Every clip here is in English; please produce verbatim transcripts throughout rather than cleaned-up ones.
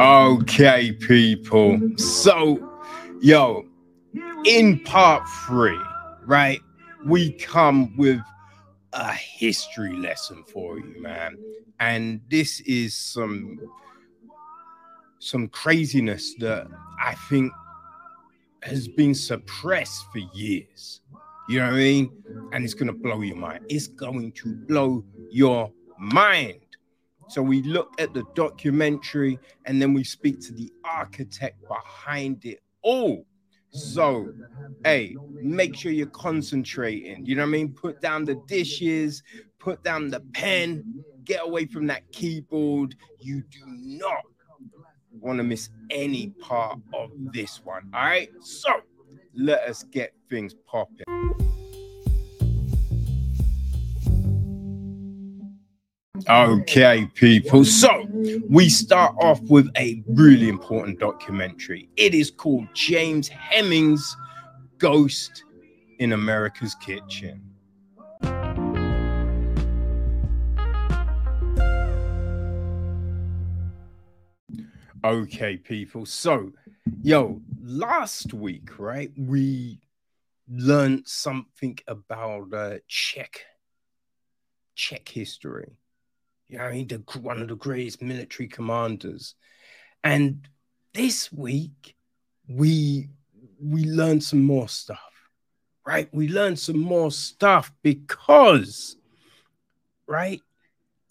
Okay, people. So, yo, in part three, right, we come with a history lesson for you, man. And this is some some craziness that I think has been suppressed for years. You know what I mean? And it's going to blow your mind. It's going to blow your mind. So we look at the documentary and then we speak to the architect behind it all. So, hey, make sure you're concentrating. You know what I mean? Put down the dishes, put down the pen, get away from that keyboard. You do not want to miss any part of this one. All right? So, let us get things popping. Okay, people. So we start off with a really important documentary. It is called James Hemings' Ghost in America's Kitchen. Okay, people. So, yo, last week, right, we learned something about uh, Czech, Czech history. You know, I mean, the, one of the greatest military commanders. And this week, we we learned some more stuff, right? We learned some more stuff because, right,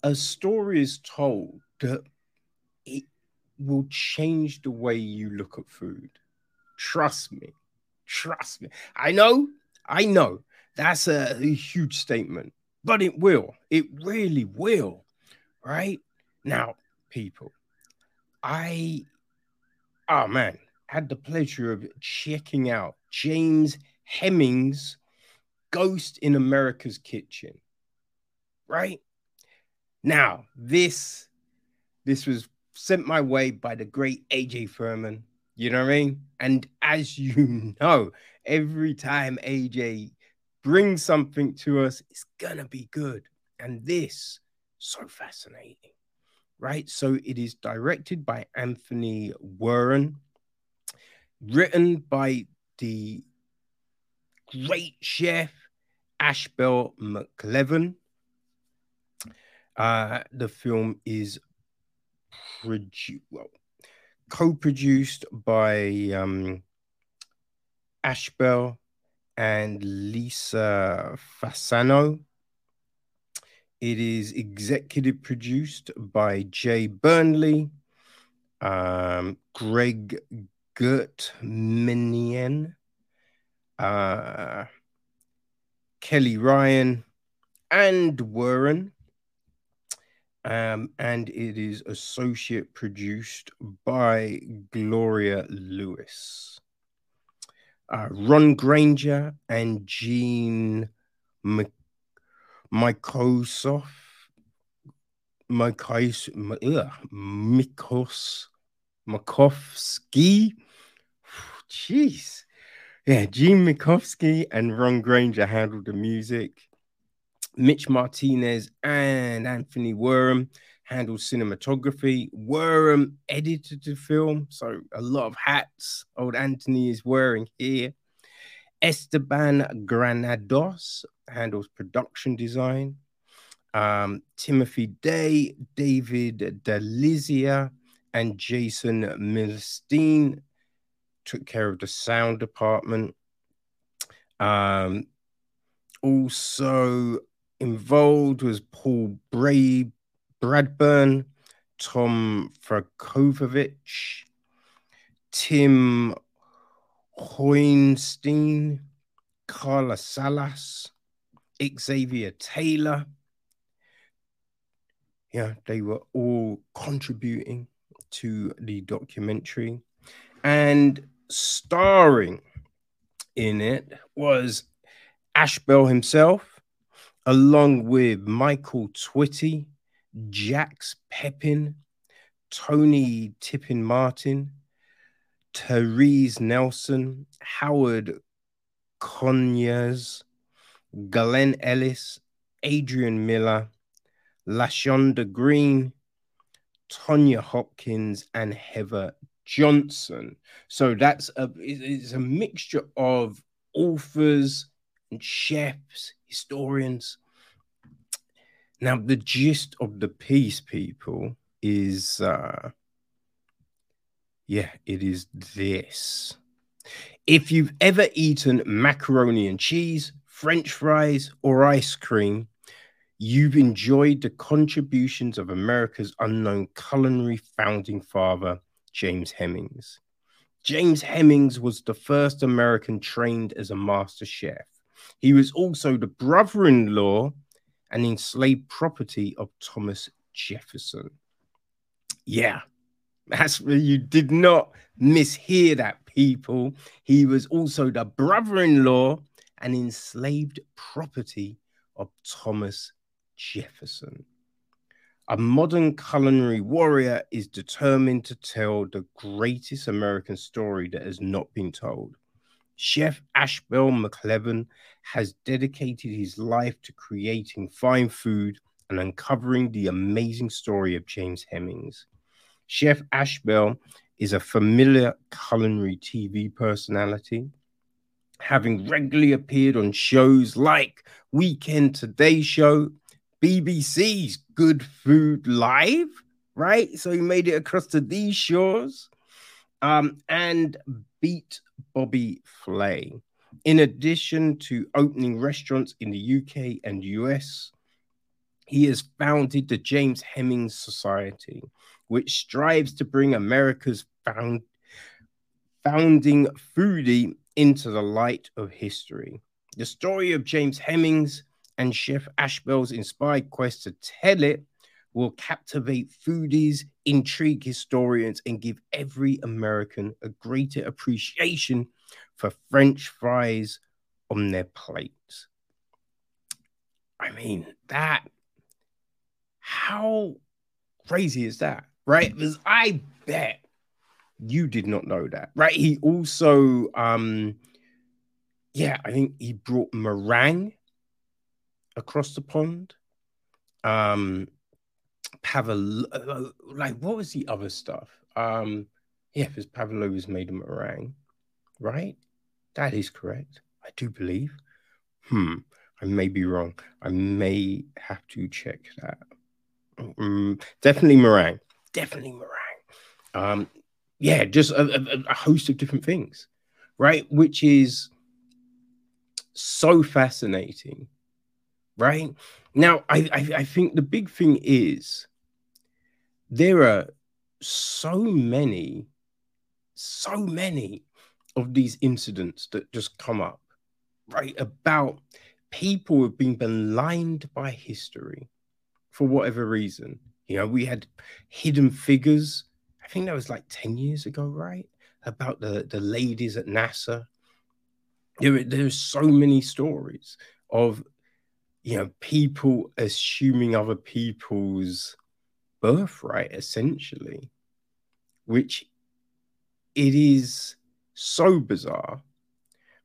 a story is told that it will change the way you look at food. Trust me. Trust me. I know. I know. That's a, a huge statement. But it will. It really will. Right now, people, I, oh man, had the pleasure of checking out James Hemings' Ghost in America's Kitchen. Right now, this, this was sent my way by the great A J Furman, you know what I mean? And as you know, every time A J brings something to us, it's gonna be good. And this, so fascinating, right? So it is directed by Anthony Warren, written by the great chef Ashbell McLeavin. Uh, the film is produ- well, co-produced by um, Ashbell and Lisa Fasano. It is executive produced by Jay Burnley, um, Greg Gertmanian, uh, Kelly Ryan, and Warren. Um, and it is associate produced by Gloria Lewis, uh, Ron Granger, and Gene McKee. Microsoft, Mikos, Mikovsky, jeez, yeah, Gene Mikovsky and Ron Granger handled the music. Mitch Martinez and Anthony Warren handled cinematography. Warren edited the film, so a lot of hats old Anthony is wearing here. Esteban Granados handles production design. Um, Timothy Day, David Delizia, and Jason Milstein took care of the sound department. Um, also involved was Paul Bray, Bradburn, Tom Frakovich, Tim Hoyenstein, Carla Salas, Xavier Taylor. Yeah, they were all contributing to the documentary. And starring in it was Ashbell himself, along with Michael Twitty, Jacques Pépin, Tony Tippin Martin, Therese Nelson, Howard Conyers, Glenn Ellis, Adrian Miller, Lashonda Green, Tonya Hopkins and Heather Johnson. So that's a, it's a mixture of authors and chefs, historians. Now, the gist of the piece, people, is, uh, yeah, it is this. If you've ever eaten macaroni and cheese, French fries, or ice cream, you've enjoyed the contributions of America's unknown culinary founding father, James Hemings. James Hemings was the first American trained as a master chef. He was also the brother-in-law and enslaved property of Thomas Jefferson. Yeah, that's where you did not mishear that, people. He was also the brother-in-law and enslaved property of Thomas Jefferson. A modern culinary warrior is determined to tell the greatest American story that has not been told. Chef Ashbell McLeavin has dedicated his life to creating fine food and uncovering the amazing story of James Hemings. Chef Ashbell is a familiar culinary T V personality, having regularly appeared on shows like Weekend Today Show, B B C's Good Food Live, right? So he made it across to these shores, um, and Beat Bobby Flay. In addition to opening restaurants in the U K and U S, he has founded the James Hemings Society, which strives to bring America's found, founding foodie into the light of history. The story of James Hemings and Chef Ashbell's inspired quest to tell it will captivate foodies, intrigue historians, and give every American a greater appreciation for French fries on their plates. I mean, that, how crazy is that, right? Because I bet you did not know that, right? He also, um, yeah, I think he brought meringue across the pond. Um, Pavlova, like, what was the other stuff? Um, yeah, because Pavlova was made of meringue, right? That is correct, I do believe. Hmm, I may be wrong. I may have to check that. Mm, definitely meringue, definitely meringue. Um, Yeah, just a, a, a host of different things, right? Which is so fascinating, right? Now, I, I, I think the big thing is there are so many, so many of these incidents that just come up, right? About people who have been blind by history for whatever reason. You know, we had Hidden Figures, I think that was like ten years ago, right? About the, the ladies at NASA. There, there's so many stories of, you know, people assuming other people's birthright, essentially, which it is so bizarre,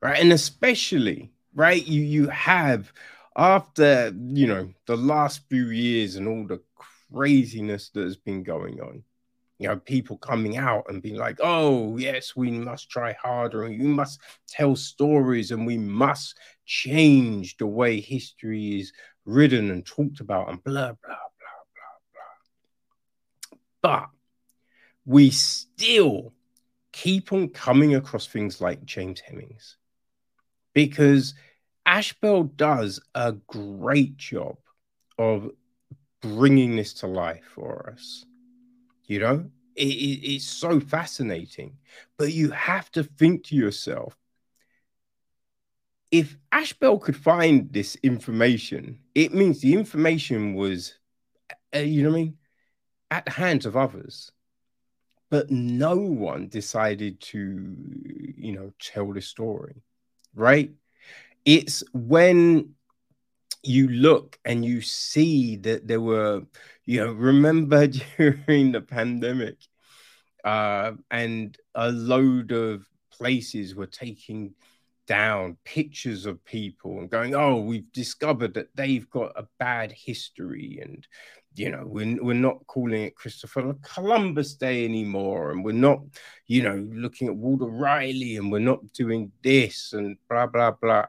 right? And especially, right, you, you have, after, you know, the last few years and all the craziness that has been going on, you know, people coming out and being like, oh, yes, we must try harder and you must tell stories and we must change the way history is written and talked about and blah, blah, blah, blah, blah. But we still keep on coming across things like James Hemings, because Ashbell does a great job of bringing this to life for us. You know, it, it, it's so fascinating. But you have to think to yourself, if Ashbell could find this information, it means the information was, uh, you know what I mean, at the hands of others. But no one decided to, you know, tell the story, right? It's when you look and you see that there were, you know, remember during the pandemic, uh, and a load of places were taking down pictures of people and going, oh, we've discovered that they've got a bad history and you know, we're, we're not calling it Christopher Columbus Day anymore. And we're not, you know, looking at Walter Riley, and we're not doing this and blah, blah, blah.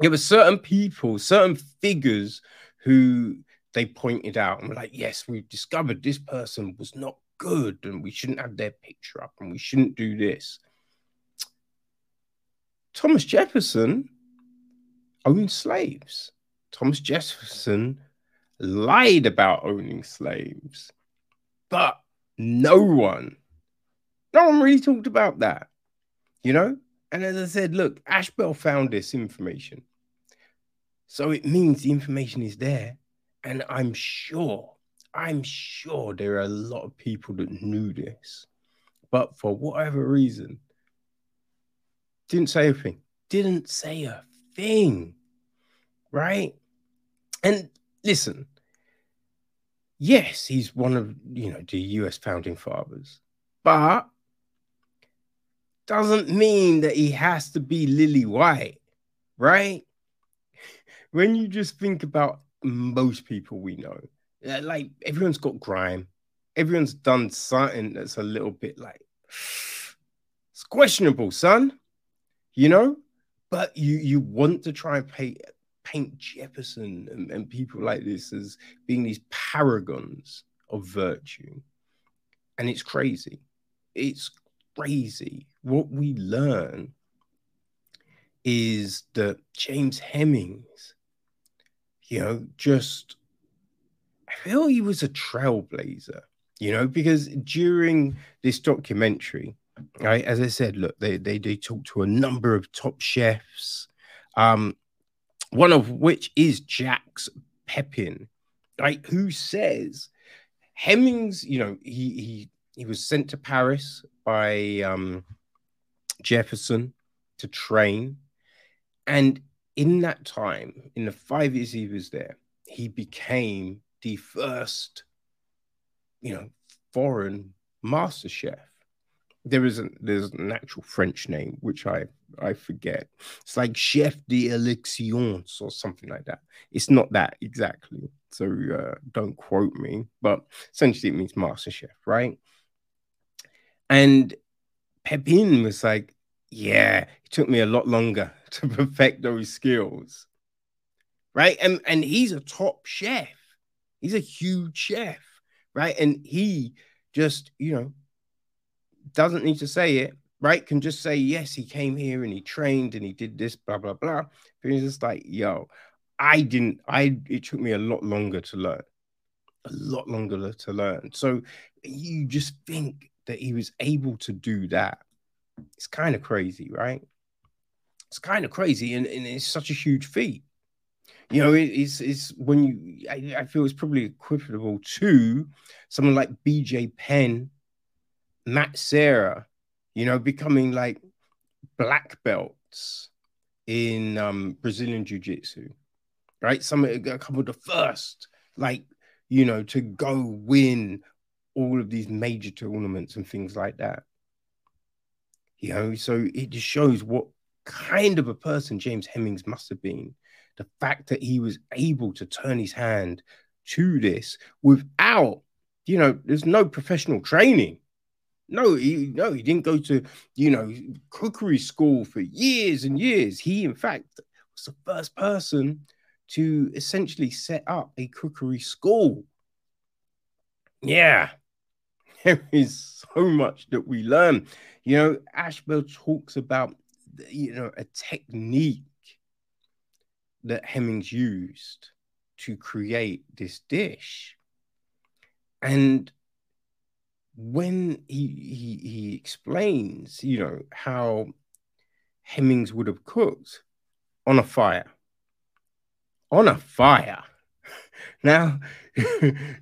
There were certain people, certain figures who they pointed out and were like, yes, we've discovered this person was not good and we shouldn't have their picture up and we shouldn't do this. Thomas Jefferson owned slaves. Thomas Jefferson lied about owning slaves. But no one, no one really talked about that, you know? And as I said, look, Ashbell found this information. So it means the information is there. And I'm sure, I'm sure there are a lot of people that knew this. But for whatever reason, didn't say a thing. Didn't say a thing, right? And listen, yes, he's one of, you know, the U S founding fathers. But doesn't mean that he has to be lily white, right? When you just think about most people we know, like everyone's got grime. Everyone's done something that's a little bit like, it's questionable, son, you know? But you, you want to try and paint, paint Jefferson and, and people like this as being these paragons of virtue. And it's crazy. It's crazy. What we learn is that James Hemings, you know, just, I feel he was a trailblazer, you know, because during this documentary, right, as I said, look, they they, they talked to a number of top chefs, um, one of which is Jacques Pépin, right, who says Hemings, you know, he he he was sent to Paris by um, Jefferson to train. And in that time, in the five years he was there, he became the first, you know, foreign master chef. There is an, there's an actual French name, which I, I forget. It's like Chef d'Élection or something like that. It's not that exactly. So uh, don't quote me, but essentially it means master chef, right? And Pépin was like, yeah, it took me a lot longer to perfect those skills, right? And, and he's a top chef. He's a huge chef, right? And he just, you know, doesn't need to say it, right? Can just say, yes, he came here and he trained and he did this, blah, blah, blah. But he's just like, yo, I didn't, I, it took me a lot longer to learn, a lot longer to learn. So you just think that he was able to do that. It's kind of crazy, right? It's kind of crazy, and, and it's such a huge feat. You know, it, it's, it's when you, I, I feel it's probably equivalent to someone like B J Penn, Matt Serra, you know, becoming like black belts in um, Brazilian Jiu-Jitsu, right? Some of the first, like, you know, to go win all of these major tournaments and things like that. You know, so it just shows what kind of a person James Hemings must have been. The fact that he was able to turn his hand to this without, you know, there's no professional training. No, he, no, he didn't go to, you know, cookery school for years and years. He, in fact, was the first person to essentially set up a cookery school. Yeah. There is so much that we learn. You know, Ashbell talks about, you know, a technique that Hemings used to create this dish. And when he, he, he explains, you know, how Hemings would have cooked on a fire. On a fire. Now,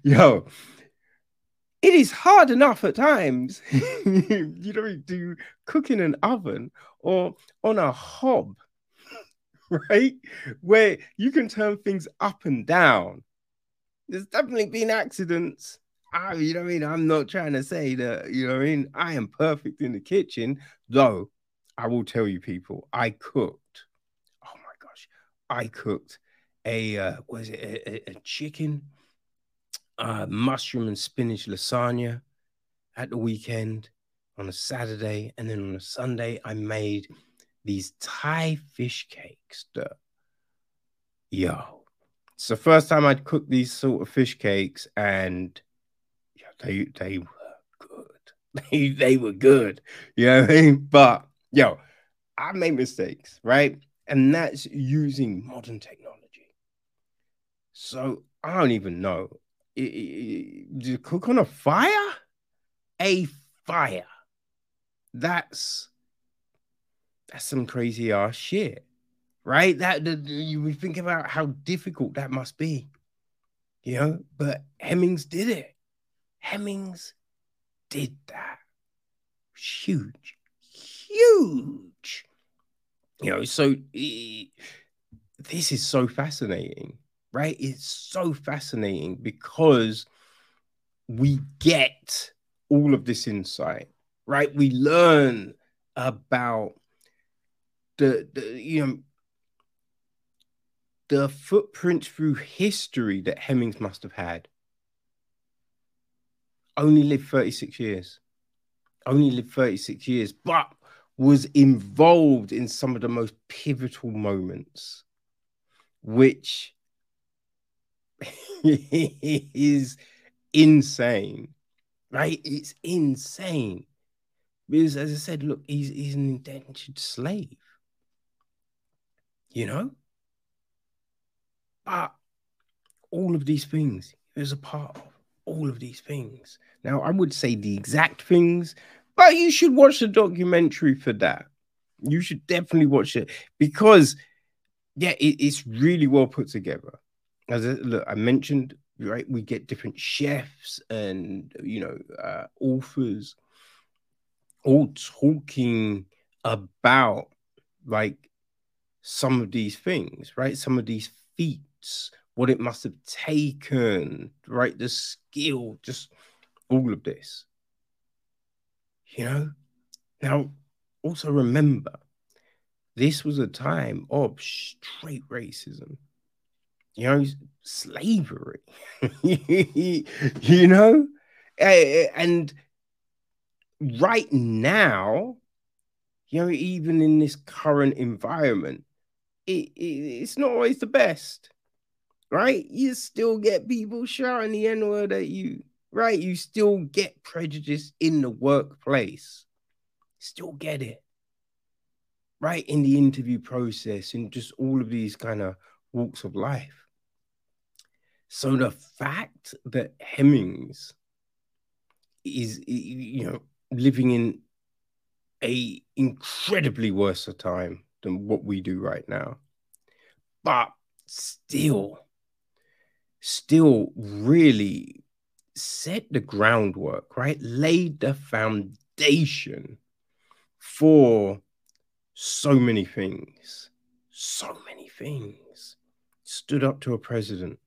yo, it is hard enough at times, you know, to cook in an oven or on a hob, right? Where you can turn things up and down. There's definitely been accidents. I, you know what I mean? I'm not trying to say that, you know what I mean? I am perfect in the kitchen, though I will tell you people, I cooked, oh my gosh, I cooked a, uh, was it a, a, a chicken uh, mushroom and spinach lasagna at the weekend on a Saturday. And then on a Sunday, I made these Thai fish cakes. That, yo, it's the first time I'd cooked these sort of fish cakes, and yeah, they they were good. They they were good. You know what I mean? But yo, I made mistakes, right? And that's using modern technology. So I don't even know. It, it, did you cook on a fire? A fire. That's that's some crazy ass shit, right? That, that you think about how difficult that must be, you know. But Hemings did it. Hemings did that. Huge, huge. You know, so it, this is so fascinating, right? It's so fascinating because we get all of this insight, right? We learn about the, the you know, the footprints through history that Hemings must have had. Only lived thirty-six years. Only lived thirty-six years, but was involved in some of the most pivotal moments, which is insane, right? It's insane. Because as I said, look, he's, he's an indentured slave, you know? But all of these things, he was a part of all of these things. Now, I would say the exact things, but you should watch the documentary for that. You should definitely watch it because, yeah, it, it's really well put together. As I, look, I mentioned, right, we get different chefs and, you know, uh, authors all talking about, like, some of these things, right? Some of these feats, what it must have taken, right? The skill, just all of this. You know, now also remember, this was a time of straight racism, you know, slavery, you know, and right now, you know, even in this current environment, it, it, it's not always the best, right? You still get people shouting the N-word at you. Right, you still get prejudice in the workplace. Still get it. Right, in the interview process, in just all of these kind of walks of life. So the fact that Hemings is, you know, living in a incredibly worse time than what we do right now, but still, still really set the groundwork, right? Laid the foundation for so many things. So many things. Stood up to a president,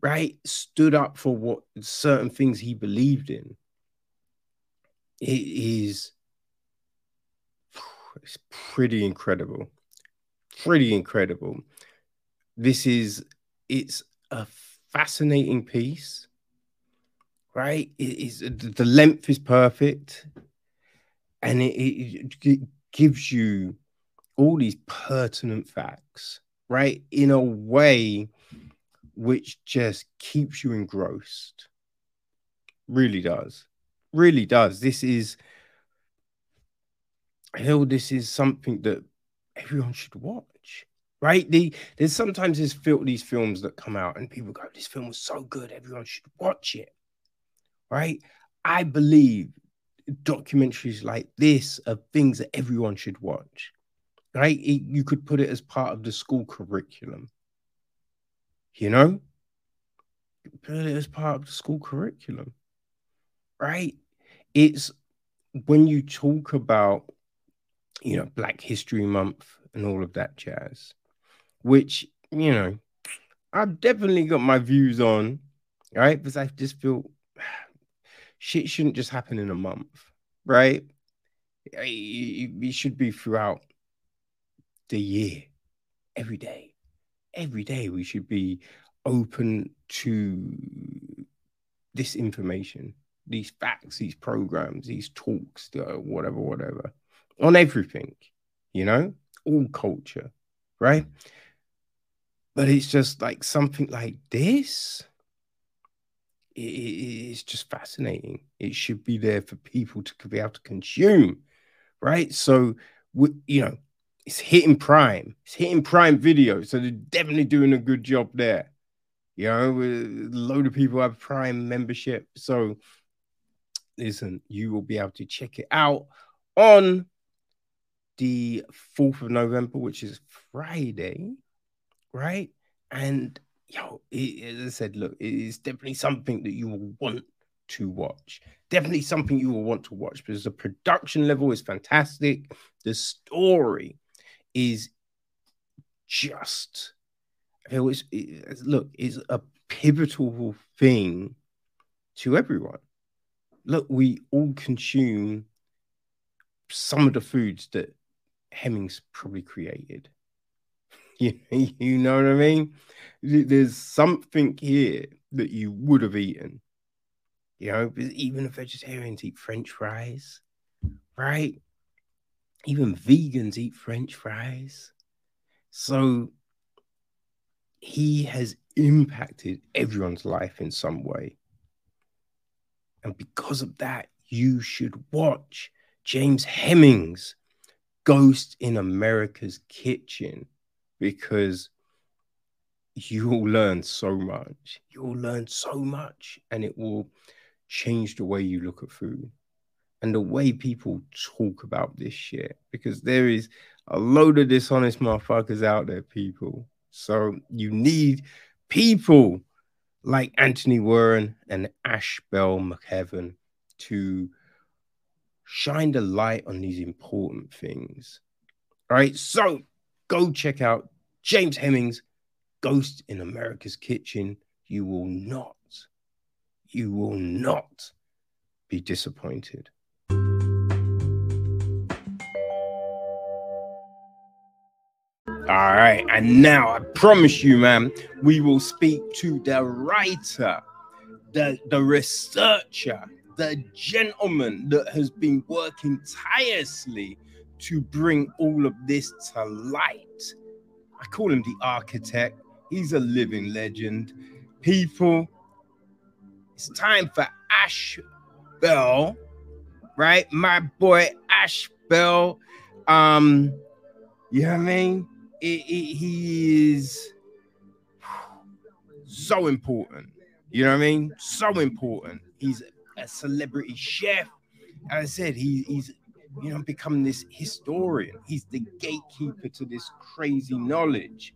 right? Stood up for what certain things he believed in. It is it's pretty incredible. Pretty incredible. This is, it's a fascinating piece. Right, it is, the length is perfect, and it, it, it gives you all these pertinent facts, right, in a way which just keeps you engrossed. Really does, really does. This is, I know, this is something that everyone should watch, right? The, there's sometimes there's fil- these films that come out, and people go, "This film was so good, everyone should watch it." Right? I believe documentaries like this are things that everyone should watch. Right? It, you could put it as part of the school curriculum. You know? Put it as part of the school curriculum. Right? It's when you talk about, you know, Black History Month and all of that jazz, which, you know, I've definitely got my views on, right? Because I just feel shit shouldn't just happen in a month, right? It should be throughout the year. Every day. Every day we should be open to this information, these facts, these programs, these talks, whatever, whatever, on everything, you know, all culture, right? But it's just like something like this. It, it's just fascinating. It should be there for people to be able to consume, right? So, you know, it's hitting Prime. It's hitting Prime Video. So they're definitely doing a good job there. You know, a load of people have Prime membership. So, listen, you will be able to check it out on the fourth of November, which is Friday, right? And, yo, it, as I said, look, it's definitely something that you will want to watch. Definitely something you will want to watch because the production level is fantastic. The story is just... It was, it, look, it's a pivotal thing to everyone. Look, we all consume some of the foods that Hemings probably created. You, you know what I mean? There's something here that you would have eaten. You know, even vegetarians eat French fries, right? Even vegans eat French fries. So... he has impacted everyone's life in some way. And because of that, you should watch James Hemings' Ghost in America's Kitchen, because you'll learn so much. You'll learn so much, and it will change the way you look at food and the way people talk about this shit, because there is a load of dishonest motherfuckers out there, people. So you need people like Anthony Warren and Ashbell McLeavin to shine the light on these important things. All right, so go check out James Hemings' Ghost in America's Kitchen. You will not, you will not be disappointed. All right, and now I promise you, man, we will speak to the writer, the, the researcher, the gentleman that has been working tirelessly to bring all of this to light. I call him the architect. He's a living legend. People, it's time for Ashbell, right? My boy Ashbell. Um, you know what I mean? It, it, he is so important. You know what I mean? So important. He's a celebrity chef. As I said, he, he's, you know, become this historian. He's the gatekeeper to this crazy knowledge.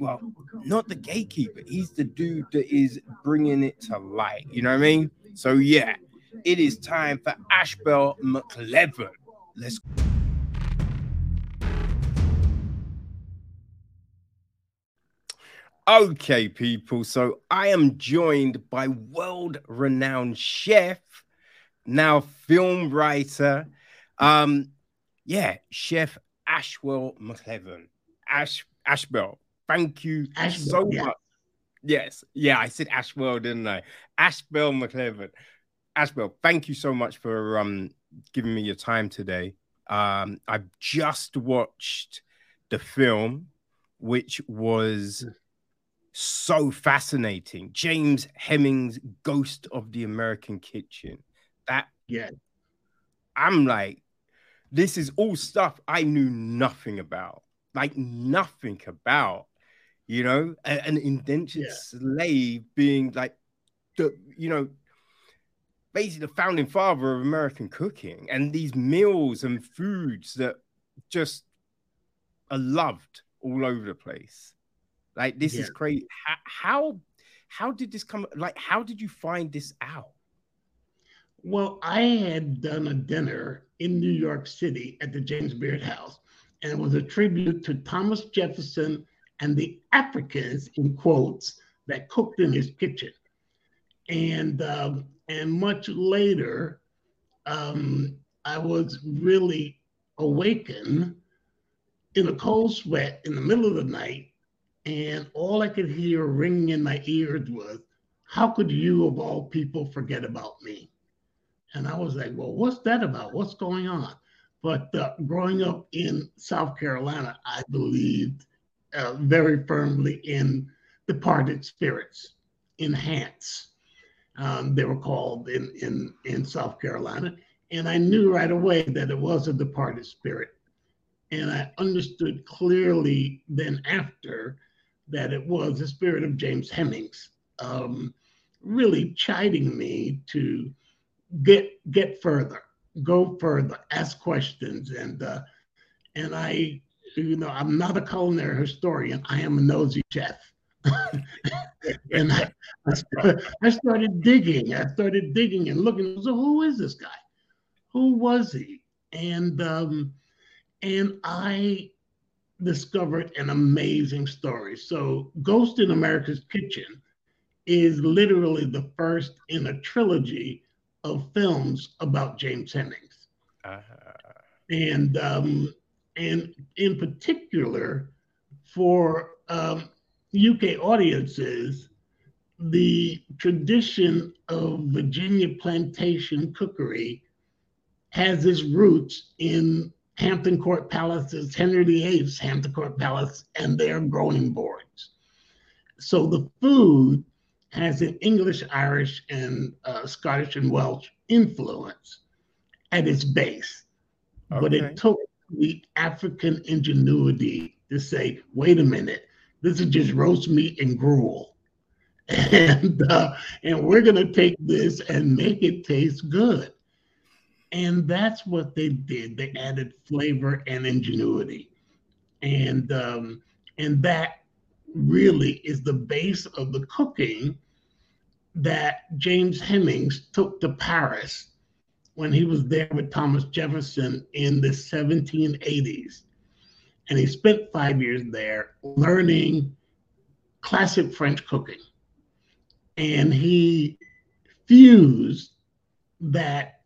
Well, not the gatekeeper. He's the dude that is bringing it to light. You know what I mean? So, yeah, it is time for Ashbell McLeavin. Let's go. Okay, people, so I am joined by world-renowned chef, now film writer, um, yeah, Chef Ashbell McLeavin. Ash Ashbell, thank you Ashbell, so yeah. much. Yes, yeah, I said Ashbell, didn't I? Ashbell McLeavin. Ashbell, thank you so much for um, giving me your time today. Um, I've just watched the film, which was... so fascinating. James Hemings' Ghost of the American Kitchen. That, yeah, I'm like, this is all stuff I knew nothing about, like nothing about, you know, an indentured yeah. slave being like, the, you know, basically the founding father of American cooking and these meals and foods that just are loved all over the place. Like, this yeah. is crazy. How, how how did this come? Like, how did you find this out? Well, I had done a dinner in New York City at the James Beard House, and it was a tribute to Thomas Jefferson and the Africans, in quotes, that cooked in his kitchen. And, um, and much later, um, I was really awakened in a cold sweat in the middle of the night And all I could hear ringing in my ears was, how could you of all people forget about me? And I was like, well, what's that about? What's going on? But uh, growing up in South Carolina, I believed uh, very firmly in departed spirits, enhance. Um, they were called in, in, in South Carolina. And I knew right away that it was a departed spirit. And I understood clearly then after that it was the spirit of James Hemings um, really chiding me to get get further, go further, ask questions. And uh, and I, you know, I'm not a culinary historian. I am a nosy chef. And I, I, started, I started digging. I started digging and looking. So who is this guy? Who was he? And um, and I discovered an amazing story. So Ghost in America's Kitchen is literally the first in a trilogy of films about James Hemings. Uh-huh. And, um, and in particular, for um, U K audiences, the tradition of Virginia plantation cookery has its roots in Hampton Court Palace's, Henry the Eighth's Hampton Court Palace, and their growing boards. So the food has an English, Irish, and uh, Scottish and Welsh influence at its base. Okay. But it took the African ingenuity to say, wait a minute, this is just roast meat and gruel. And, uh, and we're gonna take this and make it taste good. And that's what they did. They added flavor and ingenuity. And, um, and that really is the base of the cooking that James Hemings took to Paris when he was there with Thomas Jefferson in the seventeen eighties. And he spent five years there learning classic French cooking. And he fused that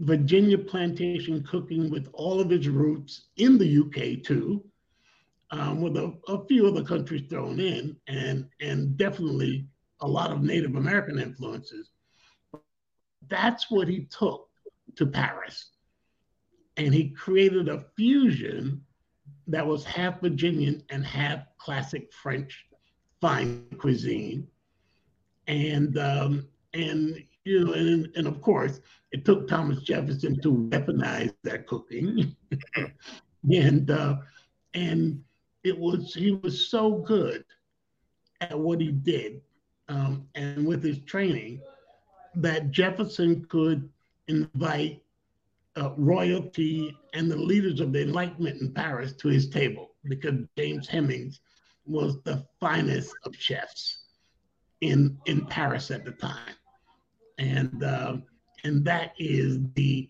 Virginia plantation cooking with all of its roots in the U K too, um, with a, a few other countries thrown in, and, and definitely a lot of Native American influences. That's what he took to Paris. And he created a fusion that was half Virginian and half classic French fine cuisine. And, um, and you know, and, and of course, it took Thomas Jefferson to weaponize that cooking. and uh, and it was, he was so good at what he did um, and with his training that Jefferson could invite uh, royalty and the leaders of the Enlightenment in Paris to his table, because James Hemings was the finest of chefs in, in Paris at the time. And uh, and that is the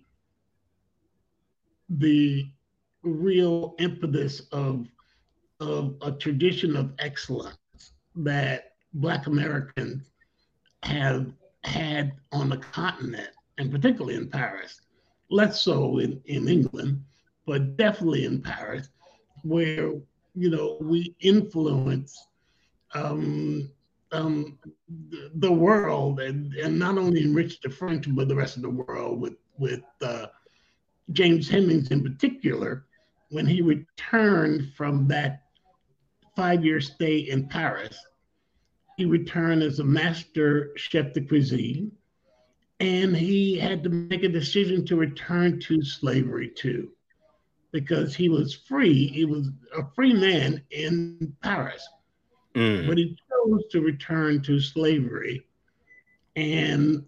the real impetus of of a tradition of excellence that Black Americans have had on the continent, and particularly in Paris, less so in, in England, but definitely in Paris, where you know we influence um, Um, the, the world, and, and not only enriched the French, but the rest of the world with, with uh, James Hemings in particular, when he returned from that five-year stay in Paris, he returned as a master chef de cuisine, and he had to make a decision to return to slavery too, because he was free. He was a free man in Paris, mm. but he to return to slavery. And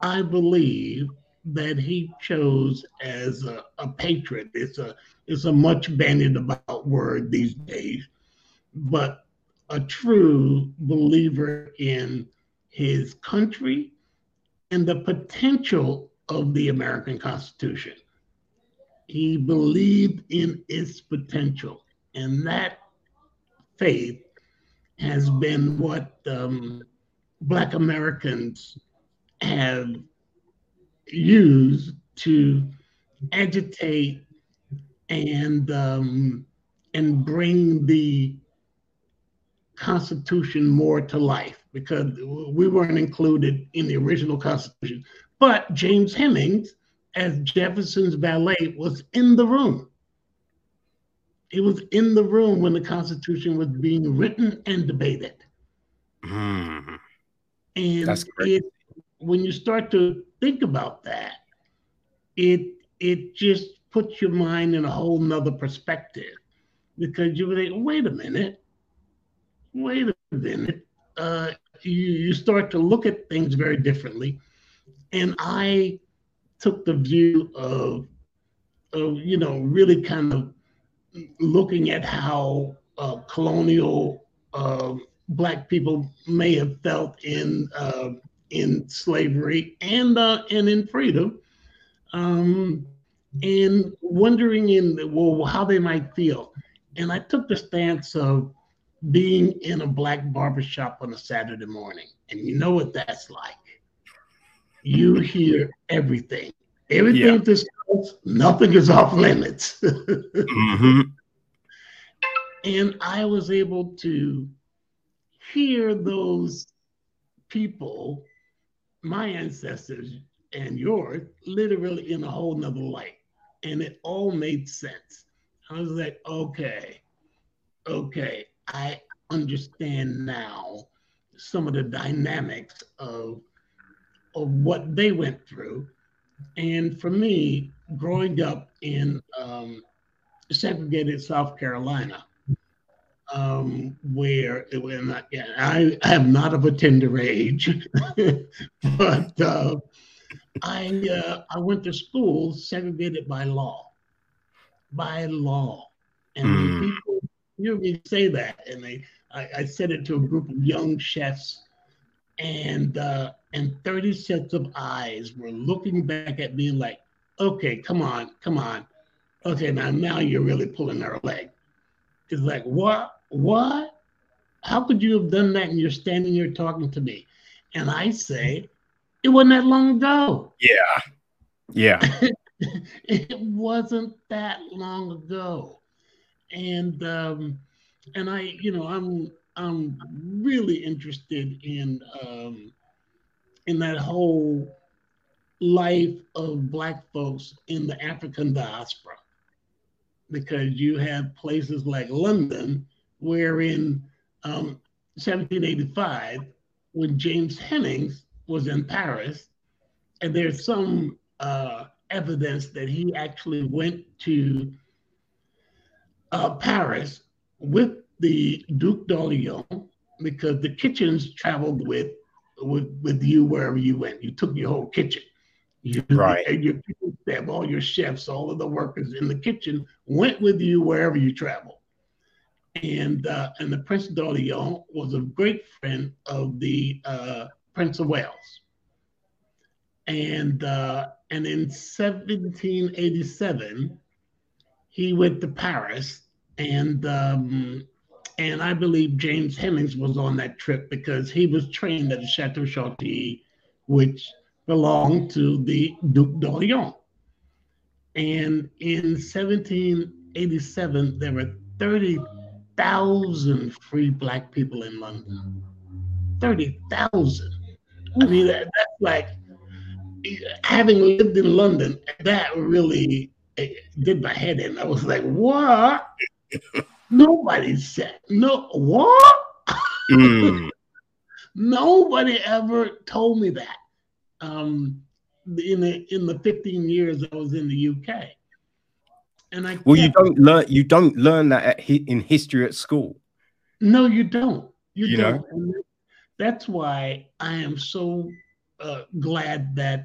I believe that he chose as a, a patriot. It's a, it's a much bandied about word these days, but a true believer in his country and the potential of the American Constitution. He believed in its potential, and that faith has been what um, Black Americans have used to agitate and um, and bring the Constitution more to life, because we weren't included in the original Constitution. But James Hemings, as Jefferson's valet, was in the room. He was in the room when the Constitution was being written and debated. Mm. And That's it, when you start to think about that, it it just puts your mind in a whole nother perspective, because you would think, wait a minute, wait a minute. Uh, you, you start to look at things very differently. And I took the view of, of you know, really kind of looking at how uh, colonial uh, Black people may have felt in uh, in slavery and uh, and in freedom, um, and wondering in well how they might feel. And I took the stance of being in a Black barbershop on a Saturday morning, and you know what that's like. You hear everything. Everything yeah. discussed, nothing is off limits. mm-hmm. And I was able to hear those people, my ancestors and yours, literally in a whole nother light. And it all made sense. I was like, okay, okay, I understand now some of the dynamics of of what they went through. And for me, growing up in um, segregated South Carolina, um, where it, we're not, yeah, I, I am not of a tender age, but uh, I, uh, I went to school segregated by law, by law. And mm. when people hear me say that, and they, I, I said it to a group of young chefs, and uh, and thirty sets of eyes were looking back at me like, okay, come on, come on. Okay, now now you're really pulling our leg. It's like, what, what? How could you have done that and you're standing here talking to me? And I say, it wasn't that long ago. Yeah, yeah. It wasn't that long ago. And, um, and I, you know, I'm, I'm really interested in, um, in that whole life of Black folks in the African diaspora, because you have places like London, where in um, seventeen eighty-five, when James Hemings was in Paris, and there's some uh, evidence that he actually went to uh, Paris with the Duke d'Orléans, because the kitchens traveled with With, with you wherever you went. You took your whole kitchen. You, right. Your people, all your chefs, all of the workers in the kitchen went with you wherever you traveled. And uh, and the Prince of d'Orléans was a great friend of the uh, Prince of Wales. And uh, and in seventeen eighty-seven, he went to Paris, and um, And I believe James Hemings was on that trip, because he was trained at the Chateau Chantilly, which belonged to the Duke d'Orléans. And in seventeen eighty-seven, there were thirty thousand free Black people in London. thirty thousand. I mean, that, that's like, having lived in London, that really did my head in. I was like, what? Nobody said, no, what? Mm. Nobody ever told me that. Um, in the in the fifteen years I was in the U K, and I well, you don't learn you don't learn that at, in history at school. No, you don't. You, you don't. And that's why I am so uh, glad that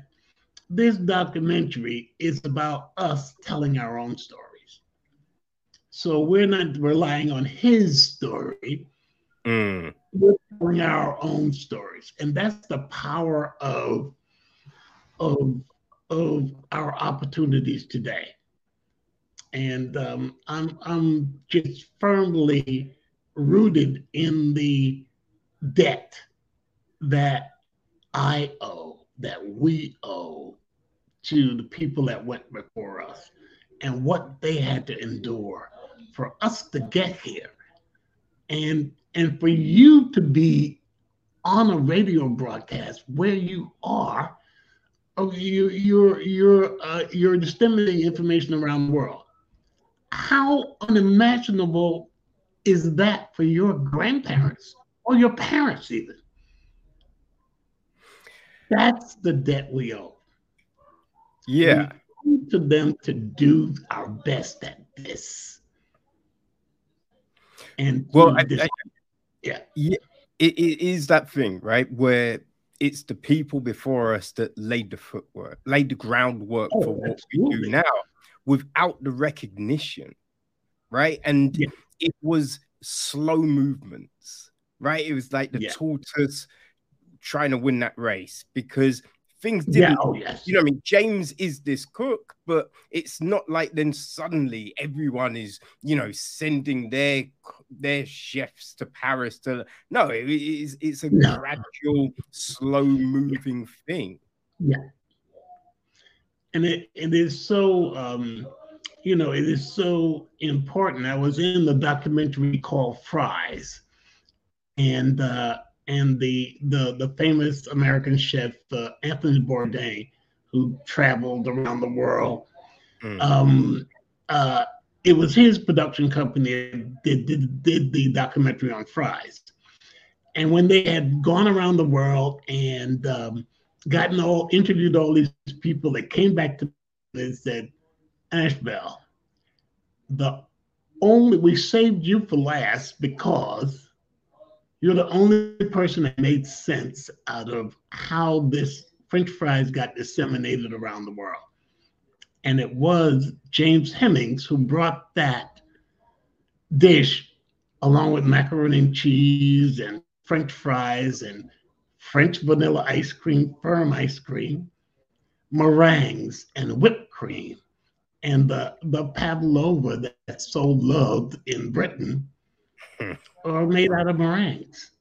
this documentary is about us telling our own story. So we're not relying on his story, mm. we're telling our own stories. And that's the power of, of, of our opportunities today. And um, I'm, I'm just firmly rooted in the debt that I owe, that we owe to the people that went before us and what they had to endure for us to get here. And And for you to be on a radio broadcast where you are, you, you're you're uh, you're disseminating information around the world. How unimaginable is that for your grandparents or your parents even? That's the debt we owe. Yeah. We owe to them to do our best at this. And well, I, I, yeah, yeah, it, it is that thing, right? Where it's the people before us that laid the footwork, laid the groundwork oh, for what absolutely. we do now, without the recognition, right? And yeah. it was slow movements, right? It was like the yeah. tortoise trying to win that race, because things didn't, yeah, oh, yes, you know what I mean? James is this cook, but it's not like then suddenly everyone is, you know, sending their their chefs to Paris to, no, it is it's a no. gradual, slow moving yeah. thing. Yeah. And it, it is so, um, you know, it is so important. I was in the documentary called Fries, and uh, and the the the famous American chef uh, Anthony Bourdain, who traveled around the world. Mm-hmm. Um, uh, it was his production company that did, did, did the documentary on Fries, and when they had gone around the world and um, gotten all interviewed all these people, that came back to me and said, "Ashbell, the only we saved you for last because you're the only person that made sense out of how this French fries got disseminated around the world." And it was James Hemings who brought that dish along with macaroni and cheese and French fries and French vanilla ice cream, firm ice cream, meringues, and whipped cream, and the, the pavlova that, that's so loved in Britain are made out of meringues.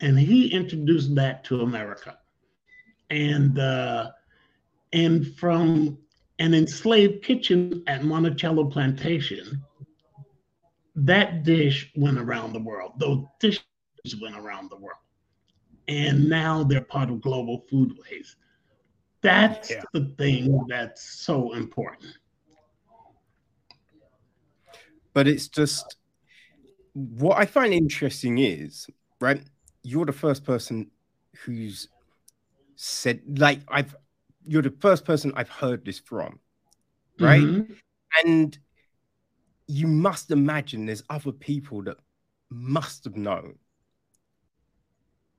And he introduced that to America. And uh, and from an enslaved kitchen at Monticello Plantation, that dish went around the world. Those dishes went around the world. And now they're part of global foodways. That's yeah. the thing that's so important. But it's just, what I find interesting is, right, you're the first person who's said, like, I've, you're the first person I've heard this from, right? Mm-hmm. And you must imagine there's other people that must have known.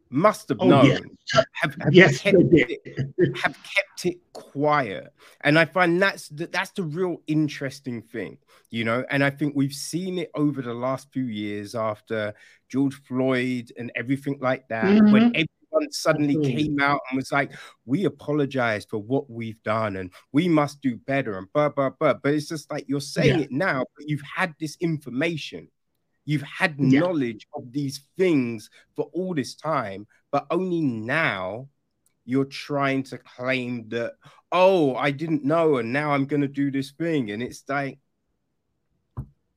Must have oh, known, yeah. have, have, yes, kept it, have kept it quiet. And I find that's the, that's the real interesting thing, you know? And I think we've seen it over the last few years after George Floyd and everything like that, mm-hmm. when everyone suddenly mm-hmm. came out and was like, we apologize for what we've done and we must do better and blah, blah, blah. But it's just like, you're saying yeah. it now, but you've had this information. You've had yeah. knowledge of these things for all this time, but only now you're trying to claim that, oh, I didn't know, and now I'm going to do this thing. And it's like,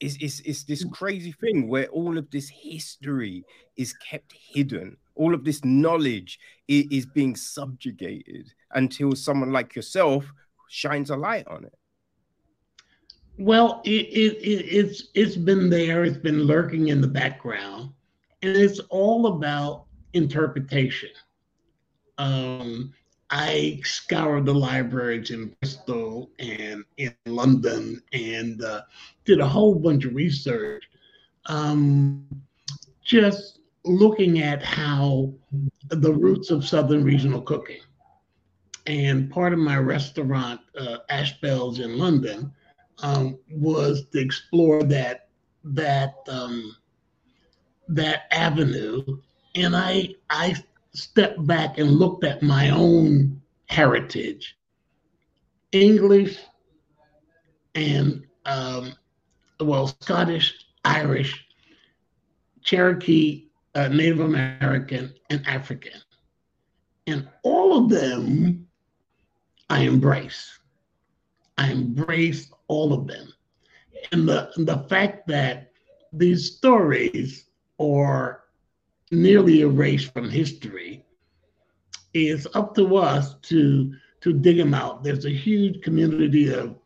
it's, it's, it's this crazy thing where all of this history is kept hidden. All of this knowledge is, is being subjugated until someone like yourself shines a light on it. Well, it, it, it, it's it's been there, it's been lurking in the background, and it's all about interpretation. Um, I scoured the libraries in Bristol and in London and uh, did a whole bunch of research, um, just looking at how the roots of Southern regional cooking. And part of my restaurant, uh, Ashbell's in London, Um, was to explore that that um, that avenue, and I I stepped back and looked at my own heritage, English, and um, well, Scottish, Irish, Cherokee, uh, Native American, and African, and all of them I embrace. I embrace all of them. And the, the fact that these stories or nearly erased from history, it's up to us to, to dig them out. There's a huge community of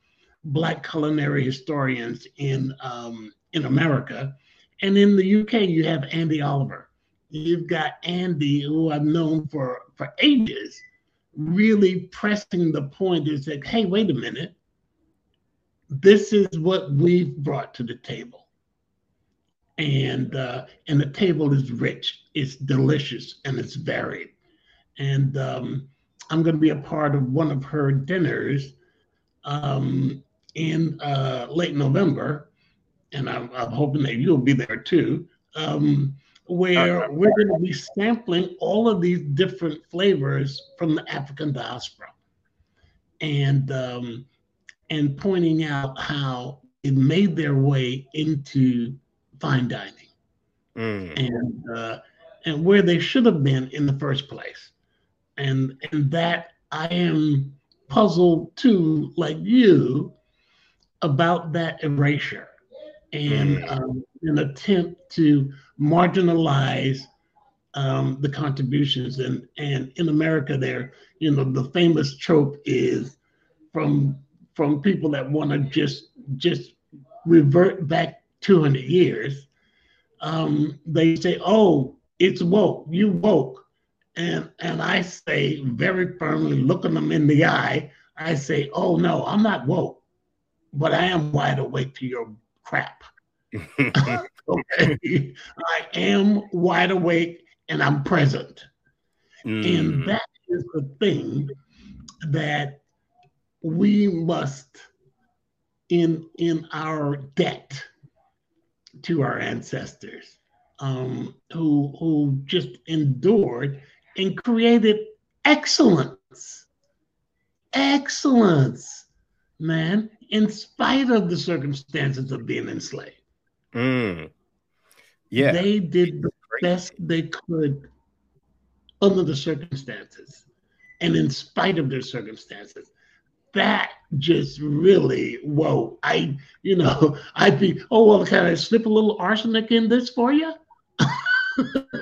Black culinary historians in um, in America. And in the U K, you have Andy Oliver. You've got Andy, who I've known for, for ages, really pressing the point is that, hey, wait a minute. This is what we've brought to the table. And, uh, and the table is rich, it's delicious, and it's varied. And um, I'm going to be a part of one of her dinners um, in uh, late November. And I'm, I'm hoping that you'll be there too, um, where okay. we're going to be sampling all of these different flavors from the African diaspora, and um, and pointing out how it made their way into fine dining, mm. and uh, and where they should have been in the first place, and and that I am puzzled too, like you, about that erasure. And um, an attempt to marginalize um, the contributions, and and in America, there, you know, the famous trope is from from people that want to just just revert back two hundred years. Um, they say, "Oh, it's woke. You woke," and and I say very firmly, looking them in the eye, I say, "Oh no, I'm not woke, but I am wide awake to your." Crap. Okay. I am wide awake and I'm present. Mm. And that is the thing that we must, in in our debt to our ancestors, um, who who just endured and created excellence. Excellence, man. In spite of the circumstances of being enslaved, mm. yeah, they did the best they could under the circumstances, and in spite of their circumstances, that just really whoa! I, you know, I'd be oh well, can I slip a little arsenic in this for you?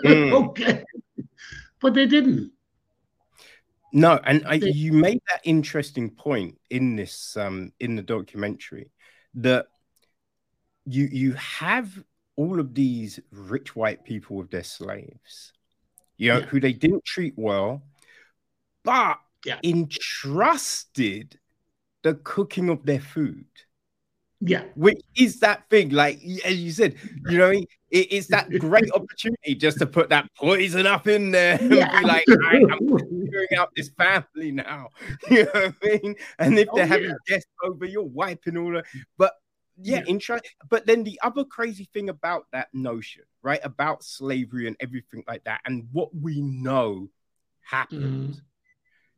mm. Okay, but they didn't. No, and I, you made that interesting point in this um, in the documentary that you you have all of these rich white people with their slaves, you know, yeah. who they didn't treat well, but yeah. entrusted the cooking of their food. Yeah, which is that thing, like as you said, you know, it, it's that great opportunity just to put that poison up in there and yeah. be like, right, I'm clearing out this family now. You know what I mean? And if they're oh, having yeah. guests over, you're wiping all the. But yeah, yeah. Intro, but then the other crazy thing about that notion, right, about slavery and everything like that, and what we know happened. Mm.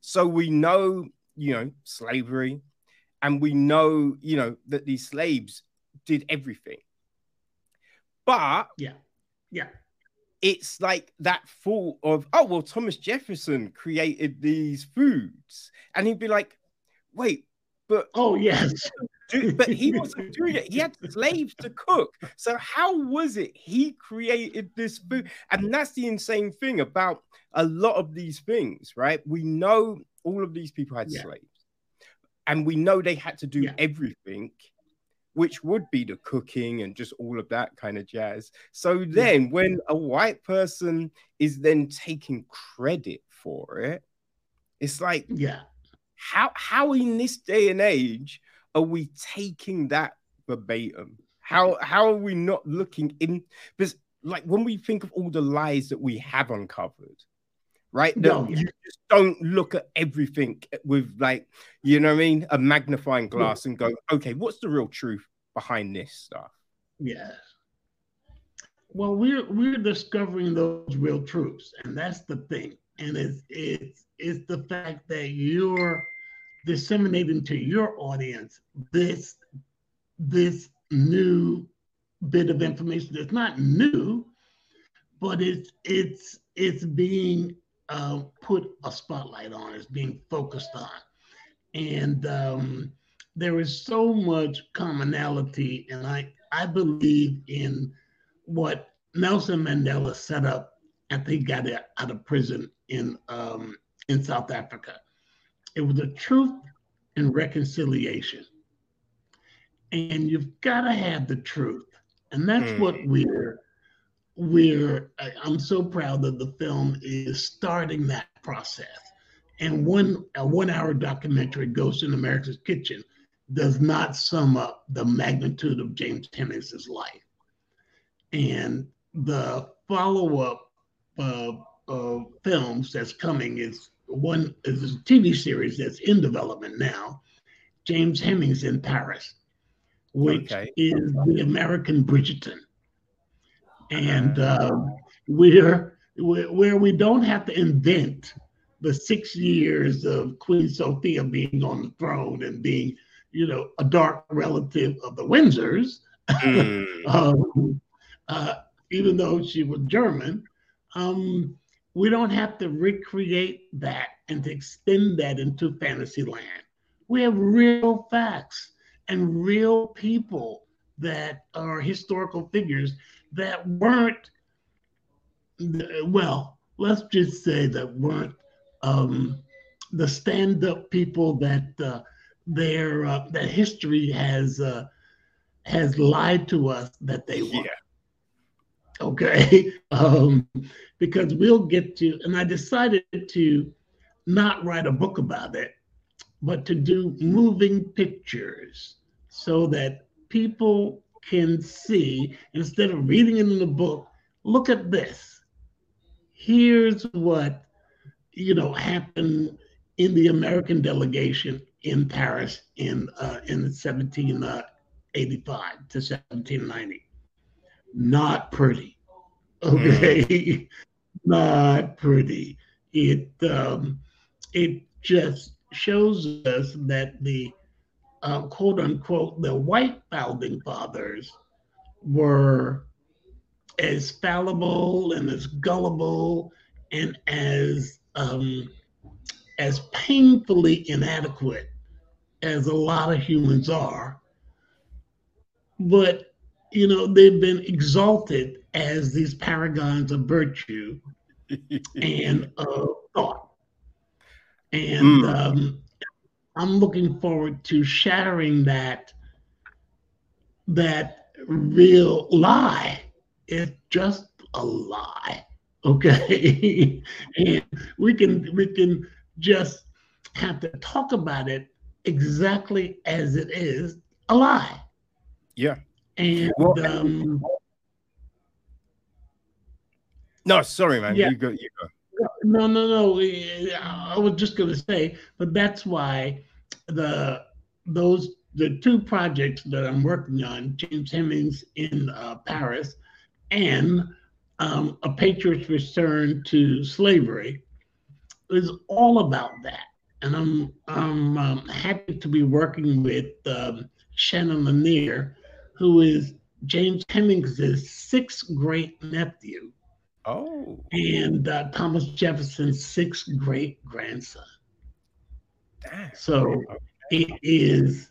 So we know, you know, slavery. And we know, you know, that these slaves did everything. But yeah, yeah, it's like that thought of, oh, well, Thomas Jefferson created these foods. And he'd be like, wait, but oh, yes, do, but he wasn't doing it. He had slaves to cook. So how was it he created this food? And that's the insane thing about a lot of these things, right? We know all of these people had yeah. slaves. And we know they had to do yeah. everything, which would be the cooking and just all of that kind of jazz. So then when a white person is then taking credit for it, it's like, yeah, how how in this day and age are we taking that verbatim? How how are we not looking in? Because like when we think of all the lies that we have uncovered, right? No, you just don't look at everything with like, you know what I mean, a magnifying glass and go, okay, what's the real truth behind this stuff? Yeah. Well, we're we're discovering those real truths, and that's the thing. And it's it's it's the fact that you're disseminating to your audience this this new bit of information that's not new, but it's it's it's being Uh, put a spotlight on, is being focused on. And um, there is so much commonality, and I, I believe in what Nelson Mandela set up after he got out of prison in um, in South Africa. It was a truth and reconciliation. And you've got to have the truth. And that's mm. what we're, we're, I'm so proud that the film is starting that process. And one, a one hour documentary, Ghost in America's Kitchen, does not sum up the magnitude of James Hemings' life. And the follow-up uh, uh, films that's coming is one is a T V series that's in development now, James Hemings in Paris, which okay. is the American Bridgerton. And uh, we're, we're, where we don't have to invent the six years of Queen Sophia being on the throne and being, you know, a dark relative of the Windsors, mm. um, uh, even though she was German, um, we don't have to recreate that and to extend that into fantasy land. We have real facts and real people that are historical figures that weren't, well, let's just say that weren't um, the stand-up people that uh, their uh, that history has uh, has lied to us that they were. Yeah. Okay, um, because we'll get to, and I decided to not write a book about it, but to do moving pictures so that people can see, instead of reading it in the book, look at this. Here's what, you know, happened in the American delegation in Paris in uh, in seventeen eighty-five to seventeen ninety. Not pretty, okay? Mm. Not pretty. It um, it just shows us that the uh, quote unquote the white founding fathers were as fallible and as gullible and as um, as painfully inadequate as a lot of humans are, but. You know, they've been exalted as these paragons of virtue and uh, thought. And mm. um, I'm looking forward to shattering that, that real lie. It's just a lie, okay? And we can, we can just have to talk about it exactly as it is, a lie. Yeah. And well, um, no, sorry, man. Yeah. You go, you go. No, no, no. I was just going to say, but that's why the those the two projects that I'm working on, James Hemings in uh, Paris, and um, A Patriot's Return to Slavery, is all about that. And I'm I'm um, happy to be working with um, Shannon Lanier, who is James Hemings' sixth great nephew. Oh. And uh, Thomas Jefferson's sixth great grandson. Damn. So it is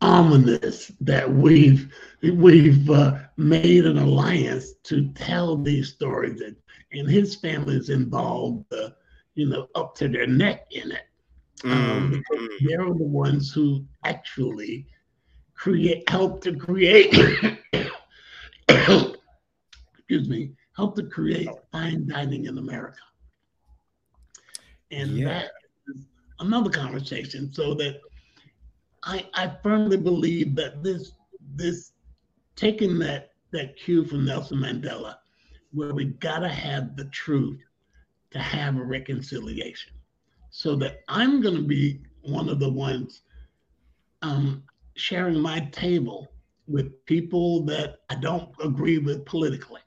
ominous that we've we've uh, made an alliance to tell these stories, and, and his family's involved, uh, you know, up to their neck in it. Um, mm-hmm. They're the ones who actually create, help to create, excuse me, help to create fine dining in America. And yeah. that is another conversation, so that I, I firmly believe that this, this taking that, that cue from Nelson Mandela, where we gotta have the truth to have a reconciliation. So that I'm gonna be one of the ones, um, sharing my table with people that I don't agree with politically,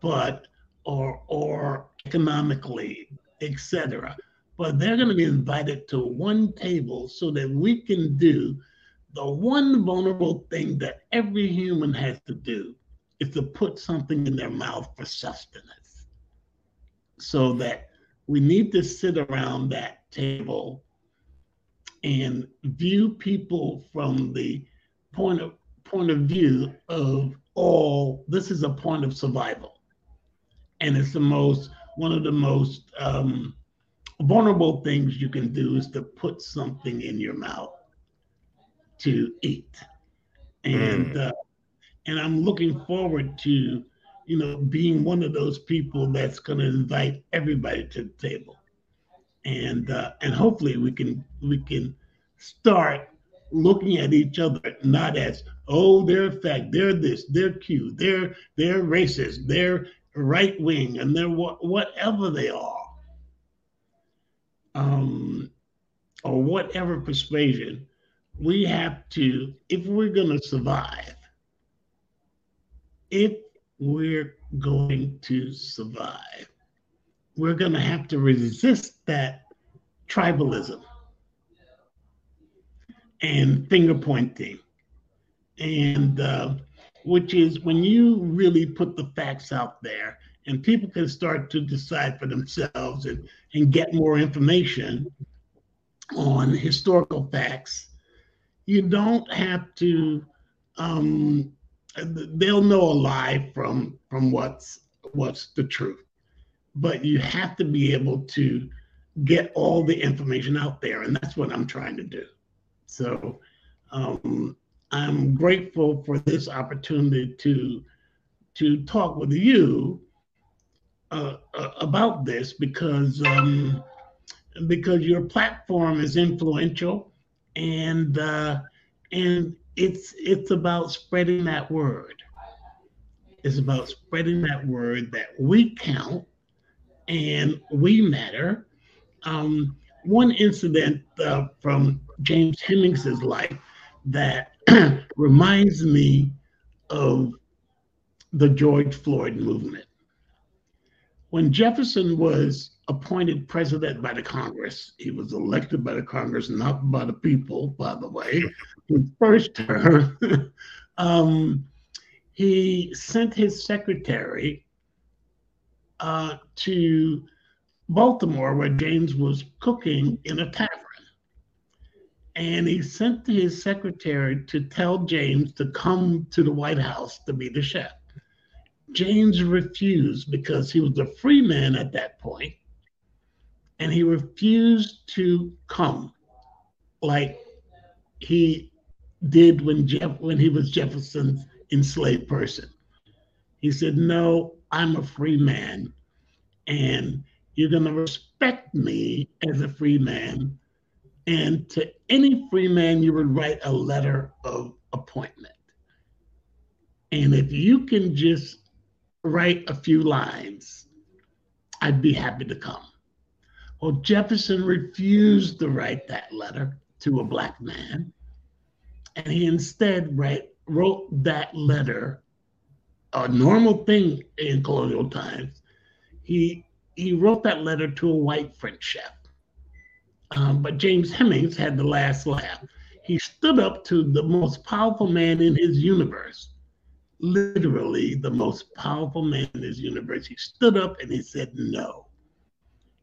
but or or economically, et cetera. But they're going to be invited to one table so that we can do the one vulnerable thing that every human has to do, is to put something in their mouth for sustenance. So that we need to sit around that table and view people from the point of point of view of all, this is a point of survival. And it's the most, one of the most um, vulnerable things you can do is to put something in your mouth to eat. And, mm. uh, and I'm looking forward to, you know, being one of those people that's going to invite everybody to the table. And, uh, and hopefully we can, we can start looking at each other, not as, oh, they're fat, they're this, they're cute, they're, they're racist, they're right wing, and they're wh- whatever they are, um, or whatever persuasion. We have to, if we're going to survive, if we're going to survive, we're going to have to resist that tribalism and finger pointing. And uh, which is when you really put the facts out there and people can start to decide for themselves and, and get more information on historical facts, you don't have to, um, they'll know a lie from, from what's, what's the truth. But you have to be able to get all the information out there. And that's what I'm trying to do. So um, I'm grateful for this opportunity to to talk with you uh, uh, about this because um, because your platform is influential and uh, and it's it's about spreading that word. It's about spreading that word that we count and we matter. Um, one incident uh, from James Hemings' life that reminds me of the George Floyd movement. When Jefferson was appointed president by the Congress, he was elected by the Congress, not by the people, by the way, his first term, um, he sent his secretary uh, to Baltimore, where James was cooking in a tavern. And he sent his secretary to tell James to come to the White House to be the chef. James refused because he was a free man at that point, and he refused to come like he did when Jeff, when he was Jefferson's enslaved person. He said, no, I'm a free man, and you're going to respect me as a free man. And to any free man, you would write a letter of appointment. And if you can just write a few lines, I'd be happy to come. Well, Jefferson refused to write that letter to a black man. And he instead write, wrote that letter, a normal thing in colonial times. He, he wrote that letter to a white French chef. Um, but James Hemings had the last laugh. He stood up to the most powerful man in his universe, literally the most powerful man in his universe. He stood up and he said, no,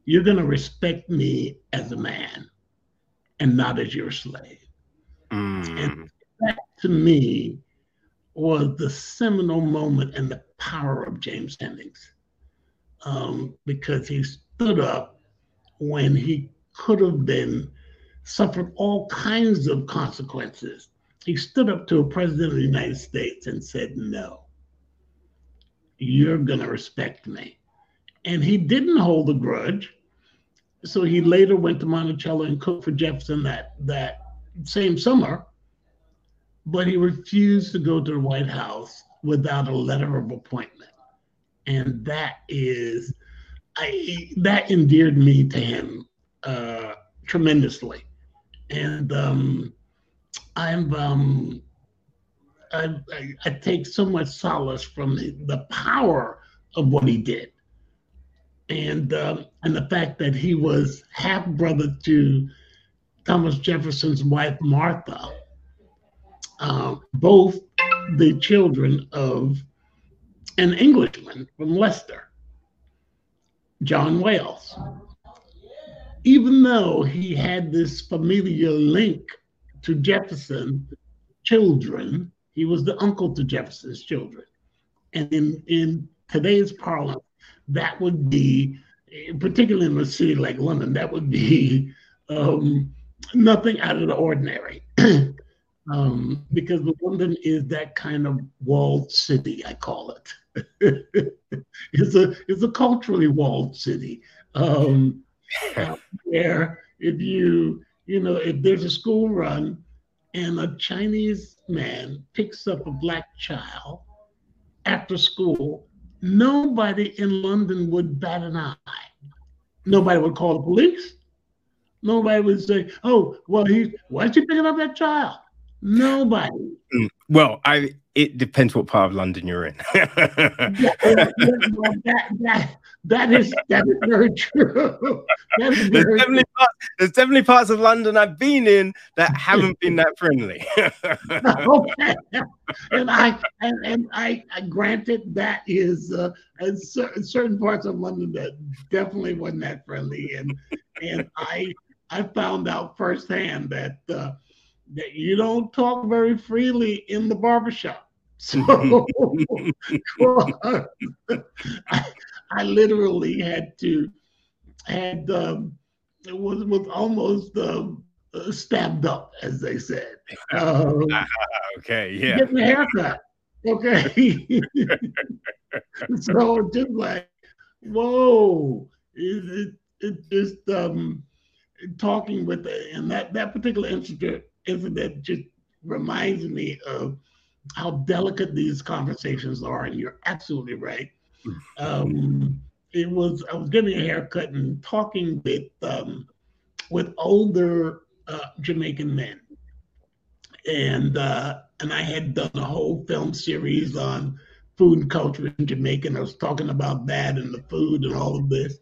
you're going to respect me as a man and not as your slave. Mm. And that to me was the seminal moment and the power of James Hemings, um, because he stood up when he could have been, suffered all kinds of consequences. He stood up to a president of the United States and said, no, you're gonna respect me. And he didn't hold a grudge. So he later went to Monticello and cooked for Jefferson that, that same summer, but he refused to go to the White House without a letter of appointment. And that is, I, that endeared me to him Uh, tremendously, and um, I'm um, I, I, I take so much solace from the, the power of what he did, and uh, and the fact that he was half brother to Thomas Jefferson's wife Martha, uh, both the children of an Englishman from Leicester, John Wales. Even though he had this familial link to Jefferson children, He was the uncle to Jefferson's children. And in, in today's parlance, that would be, particularly in a city like London, that would be um, nothing out of the ordinary. um, because London is that kind of walled city, I call it. it's, a, it's a culturally walled city. Um, where if you, you know, if there's a school run and a Chinese man picks up a black child after school, nobody in London would bat an eye. Nobody would call the police. Nobody would say, oh, well, he, why is he picking up that child? Nobody. Well, I it depends what part of London you're in. yeah, yeah, well, that, that, that, is, that is very true. That is very there's, definitely true. Parts, there's definitely parts of London I've been in that haven't been that friendly. okay. And I and, and I, I granted that is uh, cer- certain parts of London that definitely wasn't that friendly, and and I I found out firsthand that. Uh, that you don't talk very freely in the barbershop. So I, I literally had to, had, um, it was, was almost uh, stabbed up, as they said. Um, uh, okay, yeah. Getting a haircut, okay? So just like, whoa, it, it, it just um, talking with it. And that, that particular incident, Isn't that just reminds me of how delicate these conversations are? And you're absolutely right. Um, it was I was getting a haircut and talking with um, with older uh, Jamaican men, and uh, and I had done a whole film series on food and culture in Jamaica. And I was talking about that and the food and all of this.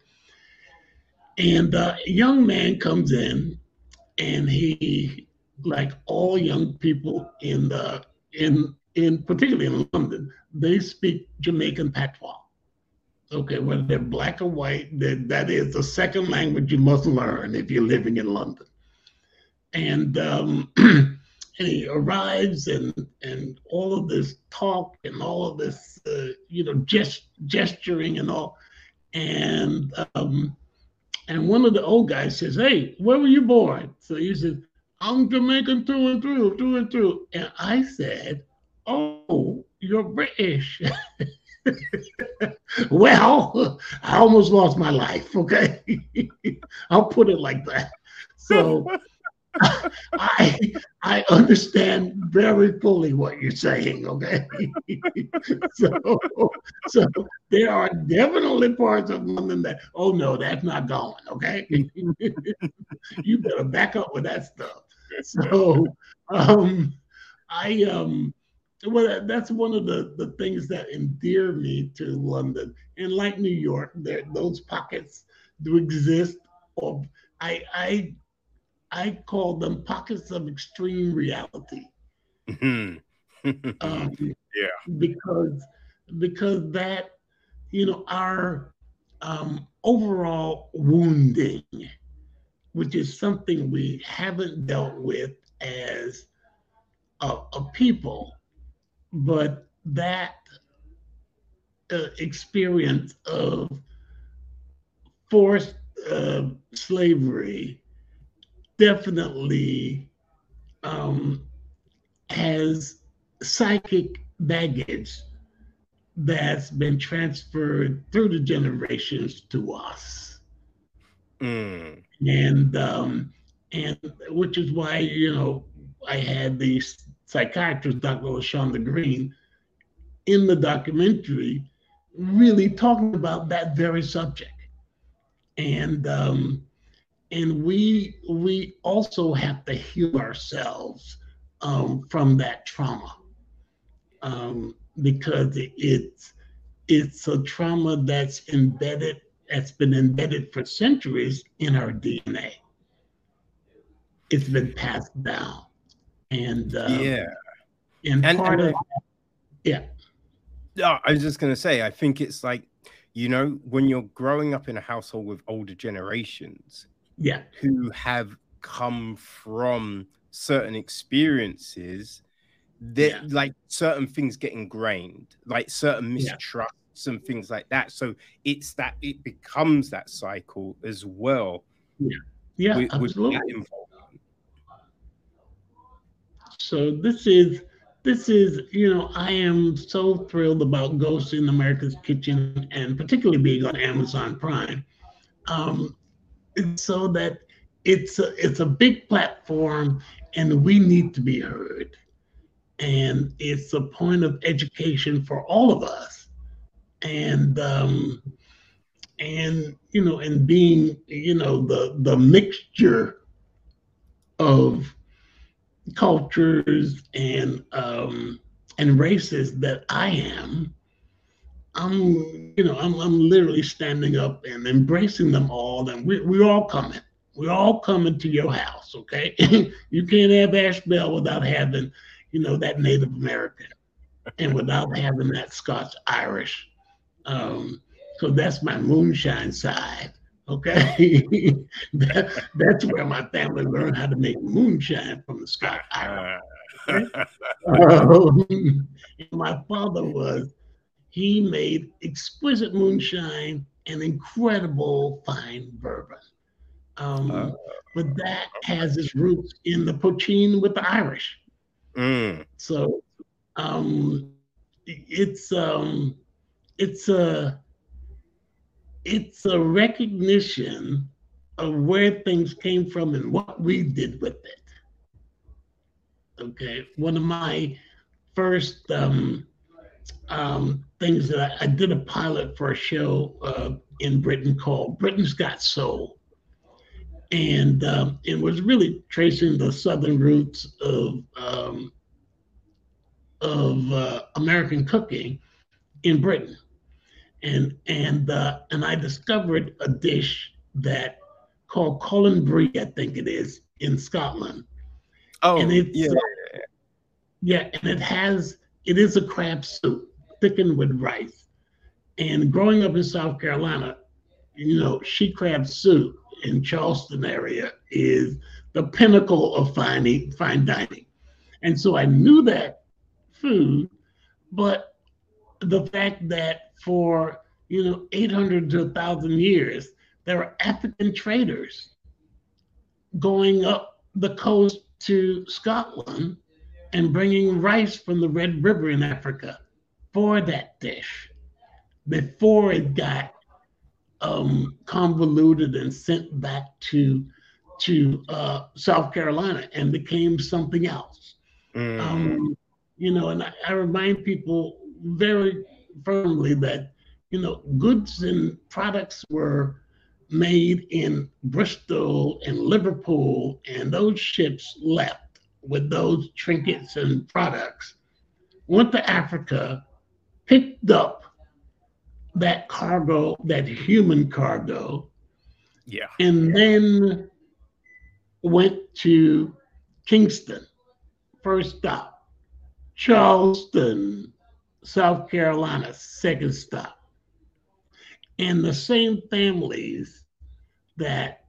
And uh, a young man comes in, and he. Like all young people in the in in particularly in London, they speak Jamaican patois. Okay, whether they're black or white, that that is the second language you must learn if you're living in London. And um, and he arrives and and all of this talk and all of this uh, you know gest- gesturing and all, and um, and one of the old guys says, "Hey, where were you born?" So he says, "I'm Jamaican through and through, through and through." And I said, "Oh, you're British." Well, I almost lost my life, okay? I'll put it like that. So I I understand very fully what you're saying, okay? so, so there are definitely parts of London that, oh no, that's not going, okay? You better back up with that stuff. So um, I um, well, that's one of the, the things that endear me to London. And like New York, there those pockets do exist. Of I I I call them pockets of extreme reality. um, yeah, because because that you know our um, overall wounding. Which is something we haven't dealt with as a, a people, but that uh, experience of forced uh, slavery definitely um, has psychic baggage that's been transferred through the generations to us. Mm. And um, and which is why, you know, I had the psychiatrist, Doctor Lashonda Green, in the documentary really talking about that very subject. And um, and we we also have to heal ourselves um, from that trauma um, because it's it's a trauma that's embedded that's been embedded for centuries in our D N A. It's been passed down. And um, yeah. And, and part and, of yeah. Oh, I was just going to say, I think it's like, you know, when you're growing up in a household with older generations yeah. who have come from certain experiences, that yeah. like certain things get ingrained, like certain mistrusts yeah. and things like that. So it's that it becomes that cycle as well. Yeah, yeah, with, absolutely. With so this is this is you know I am so thrilled about Ghosts in America's Kitchen, and particularly being on Amazon Prime. Um, so that it's a, it's a big platform, and we need to be heard. And it's a point of education for all of us. And, um, and you know, and being, you know, the, the mixture of cultures and, um, and races that I am, I'm, you know, I'm, I'm literally standing up and embracing them all. And we, we're all coming. We're all coming to your house, okay? You can't have Ashbell without having, you know, that Native American, and without having that Scots Irish. Um, so that's my moonshine side, okay? that, that's where my family learned how to make moonshine, from the Scots Irish. Okay? um, my father was, he made exquisite moonshine and incredible fine bourbon. Um, uh, but that has its roots in the poaching with the Irish. Mm. So um, it's um, it's a it's a recognition of where things came from and what we did with it. Okay, one of my first um, um, things that I, I did a pilot for a show uh, in Britain called Britain's Got Soul, and um, it was really tracing the southern roots of um, of uh, American cooking in Britain, and and uh, and I discovered a dish that called Colinbrie, I think it is, in Scotland. Oh, and it's, yeah, uh, yeah, and it has it is a crab soup thickened with rice. And growing up in South Carolina, you know, she crab soup in Charleston area is the pinnacle of fine, fine dining. And so I knew that food, but the fact that for, you know, eight hundred to one thousand years, there were African traders going up the coast to Scotland and bringing rice from the Red River in Africa for that dish before it got Um, convoluted and sent back to to uh, South Carolina and became something else. Mm. Um, you know, and I, I remind people very firmly that, you know, goods and products were made in Bristol and Liverpool, and those ships left with those trinkets and products, went to Africa, picked up that cargo, that human cargo, yeah, and then went to Kingston, first stop, Charleston, South Carolina, second stop. And the same families that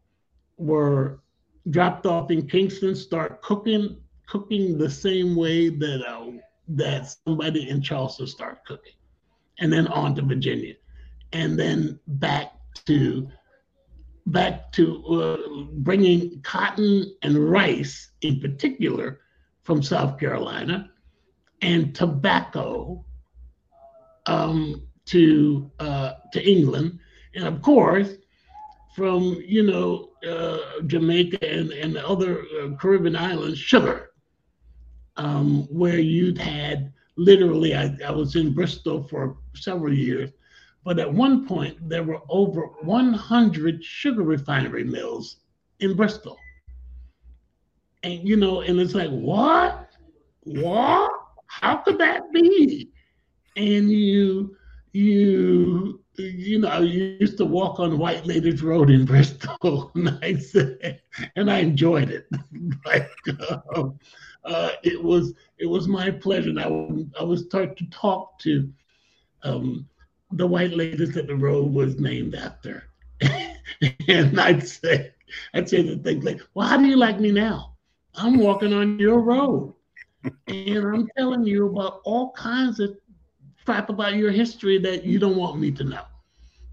were dropped off in Kingston start cooking, cooking the same way that uh, that somebody in Charleston start cooking. And then on to Virginia, and then back to back to uh, bringing cotton and rice in particular from South Carolina, and tobacco um, to uh, to England, and of course from you know uh, Jamaica and and other uh, Caribbean islands, sugar, um, where you'd had. Literally, I, I was in Bristol for several years, but at one point there were over one hundred sugar refinery mills in Bristol. And, you know, and it's like, what? What? How could that be? And you, you, you know, I used to walk on White Ladies Road in Bristol, and I, said, and I enjoyed it. like, uh, Uh, it was it was my pleasure, and I, I was taught to talk to um, the white ladies that the road was named after, and I'd say I'd say the thing like, "Well, how do you like me now? I'm walking on your road." And I'm telling you about all kinds of crap about your history that you don't want me to know.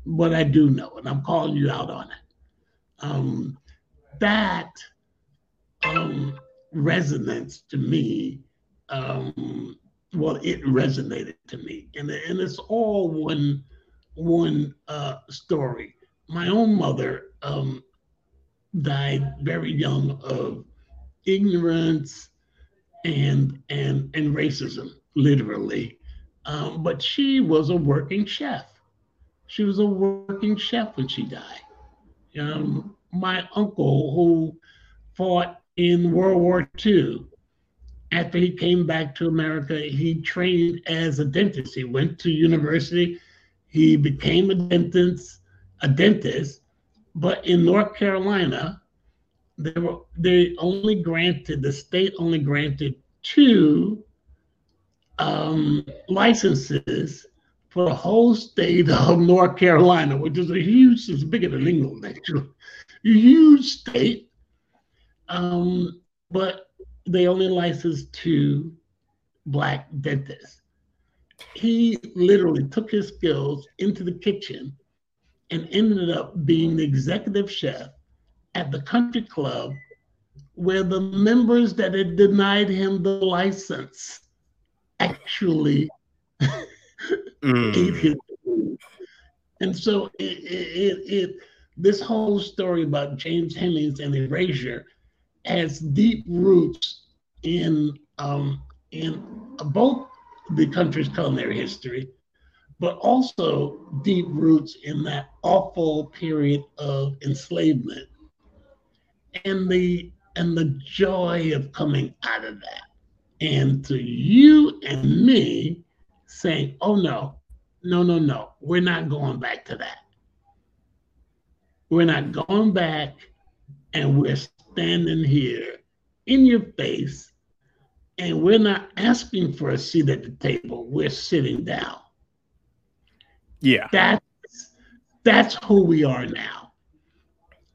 But I do know, and I'm calling you out on it. Um, that um, resonance to me, um, well, it resonated to me. And, and it's all one, one uh, story. My own mother um, died very young of ignorance and, and, and racism, literally. Um, but she was a working chef. She was a working chef when she died. Um, my uncle, who fought in World War Two, after he came back to America, he trained as a dentist. He went to university. He became a dentist, a dentist. But in North Carolina, they were they only granted the state only granted two um, licenses for the whole state of North Carolina, which is a huge, it's bigger than England, actually, huge state. Um, but they only licensed two black dentists. He literally took his skills into the kitchen and ended up being the executive chef at the country club where the members that had denied him the license actually Mm. And so it, it, it, it, this whole story about James Hemings and erasure has deep roots in um, in both the country's culinary history, but also deep roots in that awful period of enslavement and the and the joy of coming out of that. And to you and me, saying, oh, no, no, no, no, we're not going back to that. We're not going back, and we're standing here in your face, and we're not asking for a seat at the table. We're sitting down. Yeah. That's, that's who we are now.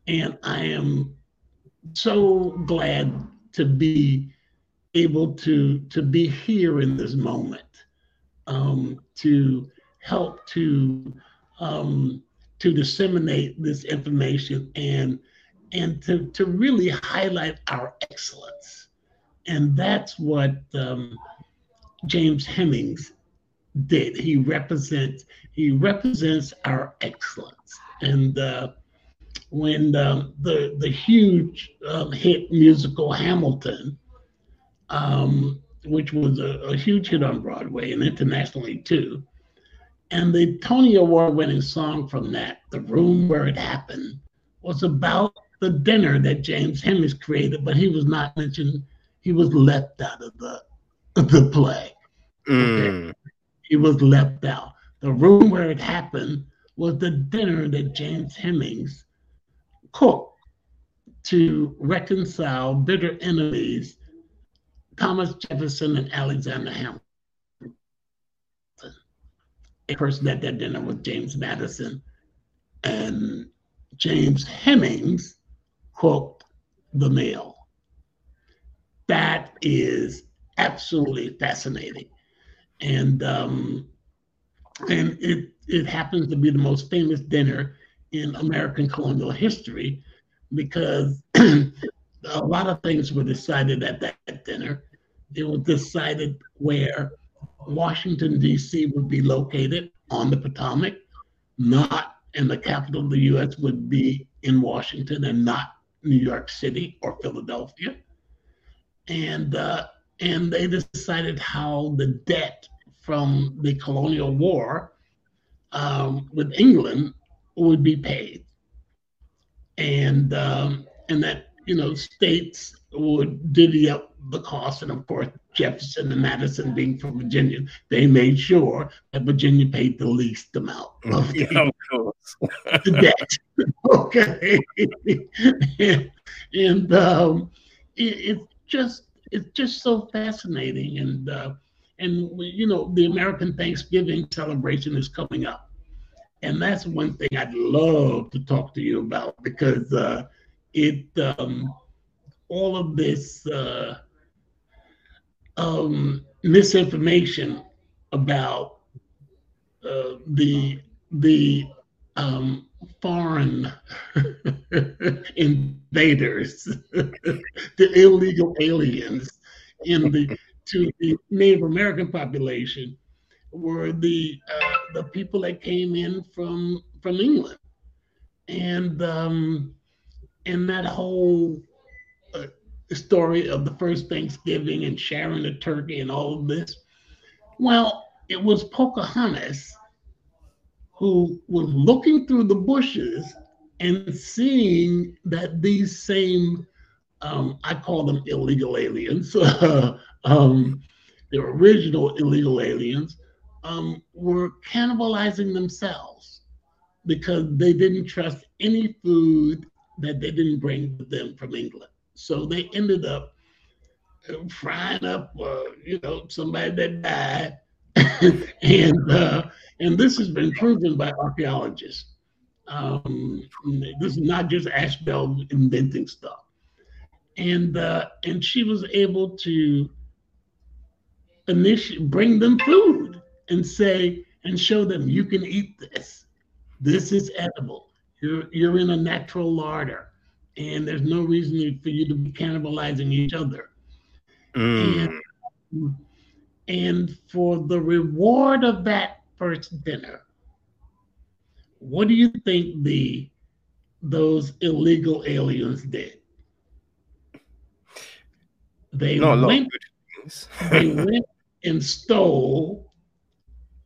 And I am so glad to be able to, to be here in this moment. Um, to help to um, to disseminate this information and and to to really highlight our excellence, and that's what um, James Hemings did. He represents he represents our excellence, and uh, when um, the the huge uh, hit musical Hamilton. Um, which was a, a huge hit on Broadway and internationally too. And the Tony Award winning song from that, The Room Where It Happened, was about the dinner that James Hemings created, but he was not mentioned, he was left out of the, the play. Mm. He was left out. The Room Where It Happened was the dinner that James Hemings cooked to reconcile bitter enemies Thomas Jefferson and Alexander Hamilton. A person at that dinner was James Madison, and James Hemings cooked the meal. That is absolutely fascinating, and um, and it it happens to be the most famous dinner in American colonial history because. A lot of things were decided at that dinner. It was decided where Washington, D C would be located on the Potomac, not in the capital of the U S would be in Washington and not New York City or Philadelphia. And, uh, and they decided how the debt from the colonial war um, with England would be paid. And, um, and that you know, states would divvy up the cost. And of course, Jefferson and Madison being from Virginia, they made sure that Virginia paid the least amount of the, yeah, of course. the debt. Okay. and and um, it, it's just it's just so fascinating. And, uh, and you know, the American Thanksgiving celebration is coming up. And that's one thing I'd love to talk to you about because uh, It um, all of this uh, um, misinformation about uh, the the um, foreign invaders, the illegal aliens, in the to the Native American population were the uh, the people that came in from from England, and um, and that whole uh, story of the first Thanksgiving and sharing the turkey and all of this. Well, it was Pocahontas who was looking through the bushes and seeing that these same, um, I call them illegal aliens, um, the original illegal aliens, um, were cannibalizing themselves because they didn't trust any food that they didn't bring with them from England. So they ended up frying up, uh, you know, somebody that died. and uh, and this has been proven by archaeologists. Um, this is not just Ashbell inventing stuff. And uh, and she was able to initiate, bring them food and say and show them, you can eat this. This is edible. You're you're in a natural larder, and there's no reason for you to be cannibalizing each other. Mm. And, and for the reward of that first dinner, what do you think the those illegal aliens did? They Not went. They went and stole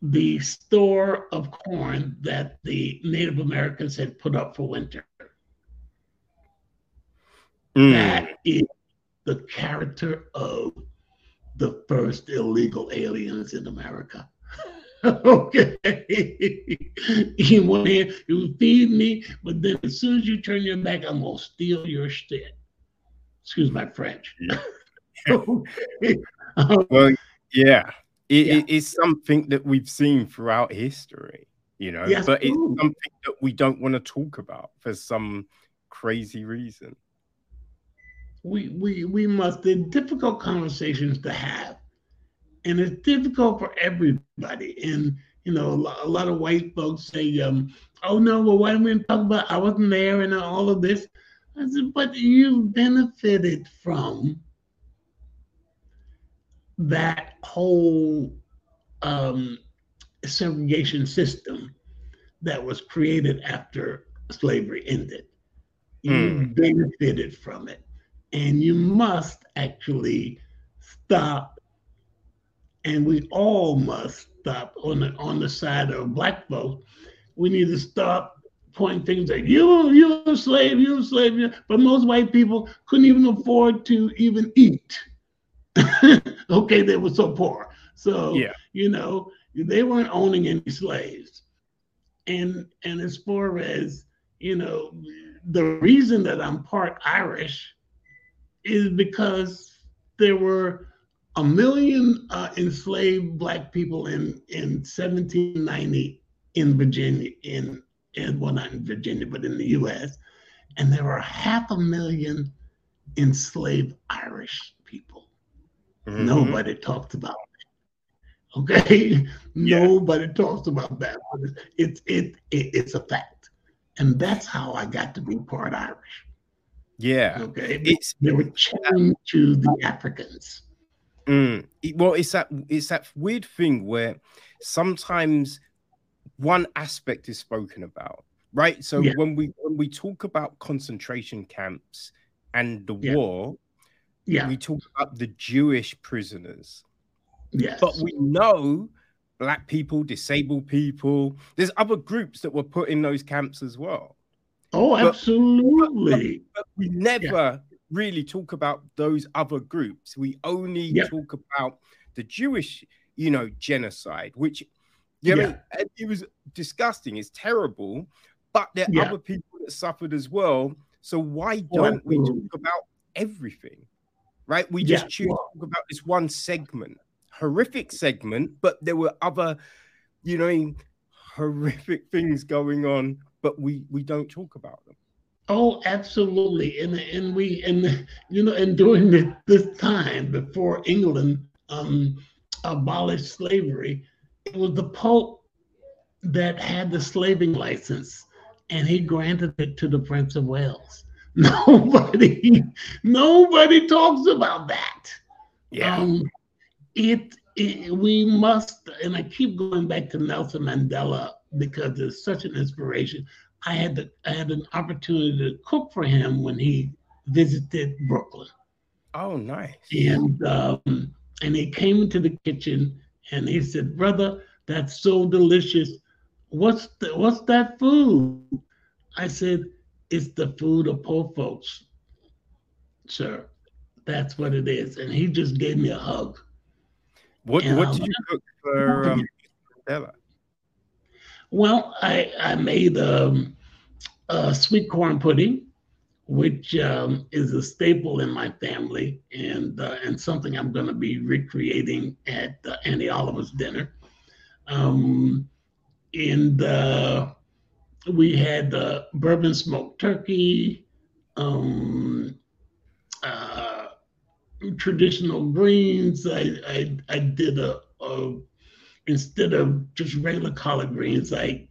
the store of corn that the Native Americans had put up for winter. Mm. That is the character of the first illegal aliens in America. Okay. You went in, you feed me, but then as soon as you turn your back, I'm going to steal your shit. Excuse my French. Okay. um, well, yeah. It, yeah. It is something that we've seen throughout history, you know, yes, but it's ooh. something that we don't want to talk about for some crazy reason. We we we must. They're difficult conversations to have, and it's difficult for everybody. And you know, a lot, a lot of white folks say, um, "Oh no, well, why don't we talk about? I wasn't there and all of this." I said, "But you've benefited from that whole um, segregation system that was created after slavery ended. You mm. benefited from it. And you must actually stop, and we all must stop on the, on the side of Black folks. We need to stop pointing things like, you, you're a slave, you're a slave. But most white people couldn't even afford to even eat. Okay, they were so poor. So, yeah. you know, they weren't owning any slaves. And and as far as, you know, the reason that I'm part Irish is because there were a million uh, enslaved Black people in, in seventeen ninety in Virginia, in, in, well, not in Virginia, but in the U S. And there were half a million enslaved Irish people. Mm-hmm. Nobody talked about it. Okay, yeah. Nobody talks about that. It's it, it it's a fact, and that's how I got to be part Irish. Yeah. Okay. It's, they were chained to the Africans. Mm, it, well, it's that it's that weird thing where sometimes one aspect is spoken about, right? So yeah. when we when we talk about concentration camps and the yeah. war. Yeah. We talk about the Jewish prisoners. Yes. But we know Black people, disabled people. There's other groups that were put in those camps as well. Oh, but, absolutely. But, but we never yeah. really talk about those other groups. We only yeah. talk about the Jewish, you know, genocide, which you know, yeah. it was disgusting. It's terrible. But there are yeah. other people that suffered as well. So why don't oh, we talk about everything? Right, we just yeah, choose well, to talk about this one segment, horrific segment, but there were other, you know, horrific things going on, but we we don't talk about them. Oh, absolutely, and and we and you know, and during this time before England um, abolished slavery. It was the Pope that had the slaving license, and he granted it to the Prince of Wales. Nobody, nobody talks about that. Yeah. Um, it, it, we must, and I keep going back to Nelson Mandela because it's such an inspiration. I had the, I had an opportunity to cook for him when he visited Brooklyn. Oh, nice. And um, and he came into the kitchen and he said, "Brother, that's so delicious. What's the, what's that food?" I said, "It's the food of poor folks, sir. That's what it is." And he just gave me a hug. What and what did you cook for um, Mandela? Well, I, I made um, a sweet corn pudding, which um, is a staple in my family, and uh, and something I'm going to be recreating at uh, Annie Oliver's dinner. Um, and uh, we had uh, bourbon smoked turkey, um, uh, traditional greens. I I, I did a, a instead of just regular collard greens, I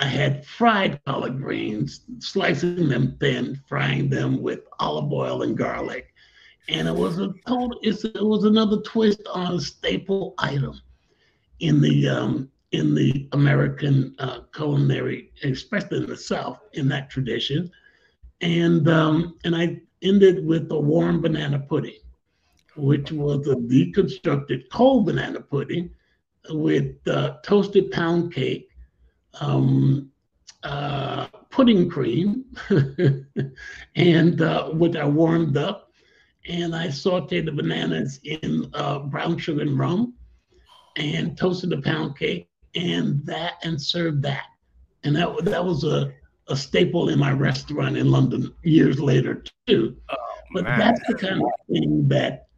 I had fried collard greens, slicing them thin, frying them with olive oil and garlic, and it was a total. It's, it was another twist on a staple item in the um, in the American uh, culinary, especially in the South, in that tradition. And um, and I ended with a warm banana pudding, which was a deconstructed cold banana pudding with uh, toasted pound cake, um, uh, pudding cream, and uh, which I warmed up, and I sauteed the bananas in uh, brown sugar and rum, and toasted the pound cake, and that, and served that, and that that was a, a staple in my restaurant in London years later too. Oh, but man. That's the kind of thing that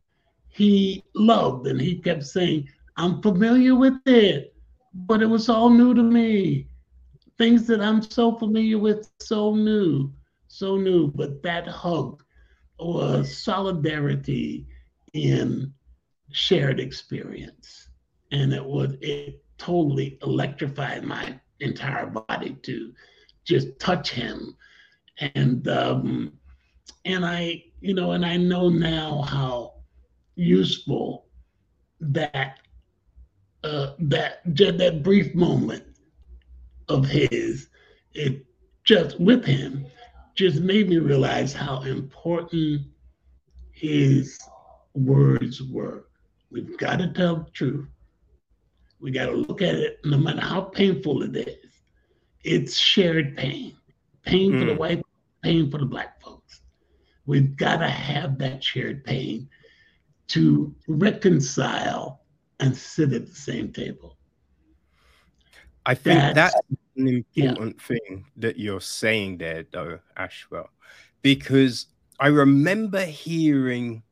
he loved, and he kept saying, "I'm familiar with it, but it was all new to me. Things that I'm so familiar with, so new, so new." But that hug was solidarity in shared experience. And it was, it totally electrified my entire body to just touch him. And, um, and I, you know, and I know now how useful that Uh, that just that brief moment of his, it just with him, just made me realize how important his words were. We've got to tell the truth. We got to look at it, no matter how painful it is. It's shared pain, pain mm. for the white, pain for the black folks. We've got to have that shared pain to reconcile and sit at the same table. I think that's, that's an important yeah. thing that you're saying there, though, Ashbell, because I remember hearing,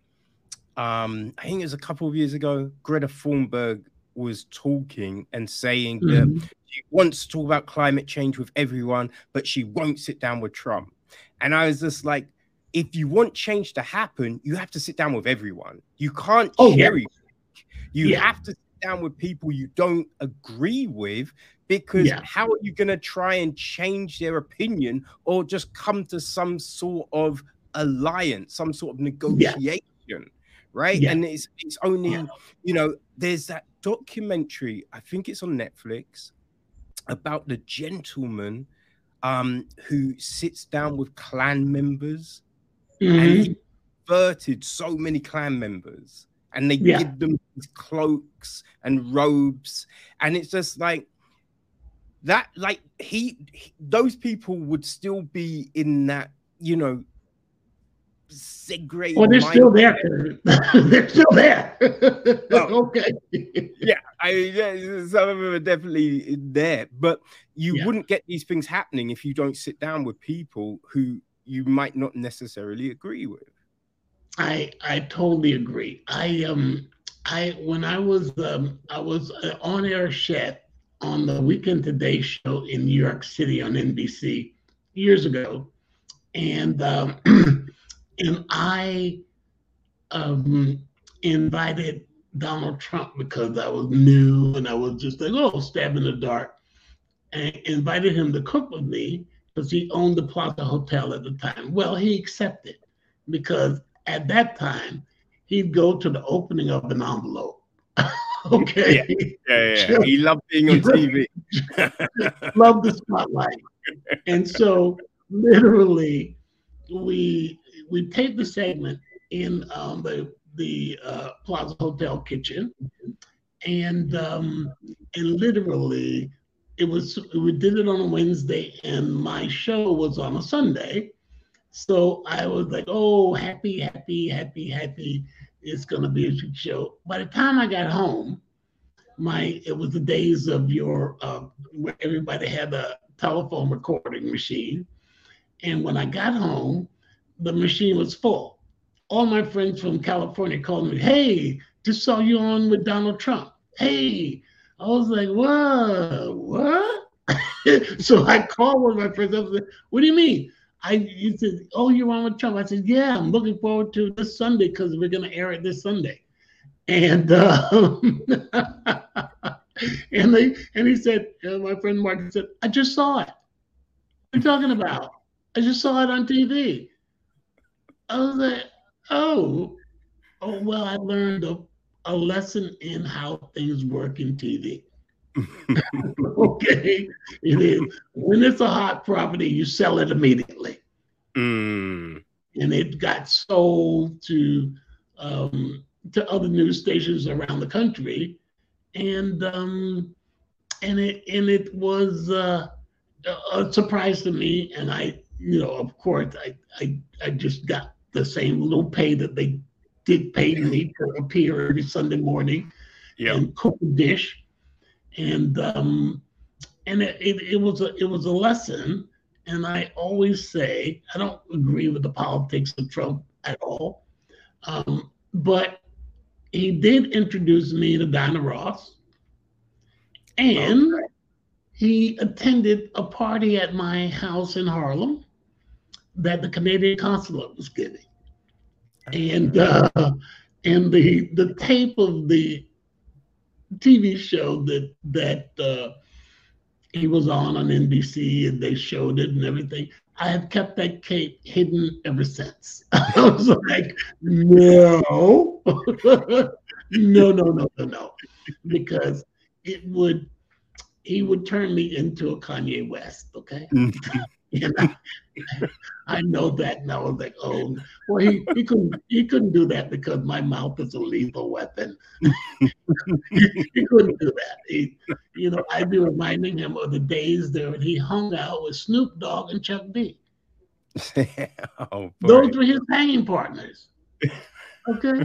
um, I think it was a couple of years ago, Greta Thunberg was talking and saying mm-hmm. that she wants to talk about climate change with everyone, but she won't sit down with Trump. And I was just like, if you want change to happen, you have to sit down with everyone. You can't oh, cherry yeah. You yeah. have to sit down with people you don't agree with, because yeah. how are you going to try and change their opinion or just come to some sort of alliance, some sort of negotiation, yeah. right? Yeah. And it's it's only, you know, there's that documentary, I think it's on Netflix, about the gentleman um, who sits down with Klan members mm-hmm. and he converted so many Klan members. And they yeah. give them these cloaks and robes. And it's just like that, like he, he, those people would still be in that, you know, segregated. Well, they're still there. They're still there. Well, okay. yeah. I mean, yeah, some of them are definitely there. But you yeah. wouldn't get these things happening if you don't sit down with people who you might not necessarily agree with. I I totally agree. I um I when I was um I was an on-air chef on the Weekend Today Show in New York City on N B C years ago, and um, and I um invited Donald Trump because I was new and I was just like, oh, stab in the dark, and invited him to cook with me because he owned the Plaza Hotel at the time. Well, he accepted because at that time, he'd go to the opening of an envelope. Okay. Yeah, yeah, yeah. He loved being on T V. Loved the spotlight. And so literally we we taped the segment in um, the the uh, Plaza Hotel kitchen, and um, and literally it was we did it on a Wednesday, and my show was on a Sunday. So I was like, oh, happy, happy, happy, happy. It's gonna be a good show. By the time I got home, my it was the days of your uh, where everybody had a telephone recording machine, and when I got home, the machine was full. All my friends from California called me, hey, just saw you on with Donald Trump. Hey, I was like, whoa, what? So I called one of my friends. I was like, what do you mean? I he said, oh, you're on with Trump. I said, yeah, I'm looking forward to this Sunday because we're going to air it this Sunday. And uh, and they and he said, uh, my friend Martin said, I just saw it. What are you talking about? I just saw it on T V. I was like, oh, oh well, I learned a, a lesson in how things work in T V. Okay, it is. When it's a hot property, you sell it immediately. Mm. And it got sold to um, to other news stations around the country, and um, and it and it was uh, a surprise to me. And I, you know, of course, I I, I just got the same little pay that they did pay me to appear every Sunday morning, yep, and cook a dish. And um, and it, it, it was a it was a lesson, and I always say I don't agree with the politics of Trump at all, um, but he did introduce me to Diana Ross, and he attended a party at my house in Harlem that the Canadian consulate was giving, and uh, and the the tape of the T V show that that uh, he was on on N B C, and they showed it and everything. I have kept that tape hidden ever since. I was like, no, no, no, no, no, no, because it would he would turn me into a Kanye West. Okay, and I, I know that, and I was like, oh, well, he, he couldn't he couldn't do that because my mouth is a lethal weapon. he, he couldn't do that. He, you know, I'd be reminding him of the days there when he hung out with Snoop Dogg and Chuck D. Oh, those were his hanging partners. Okay,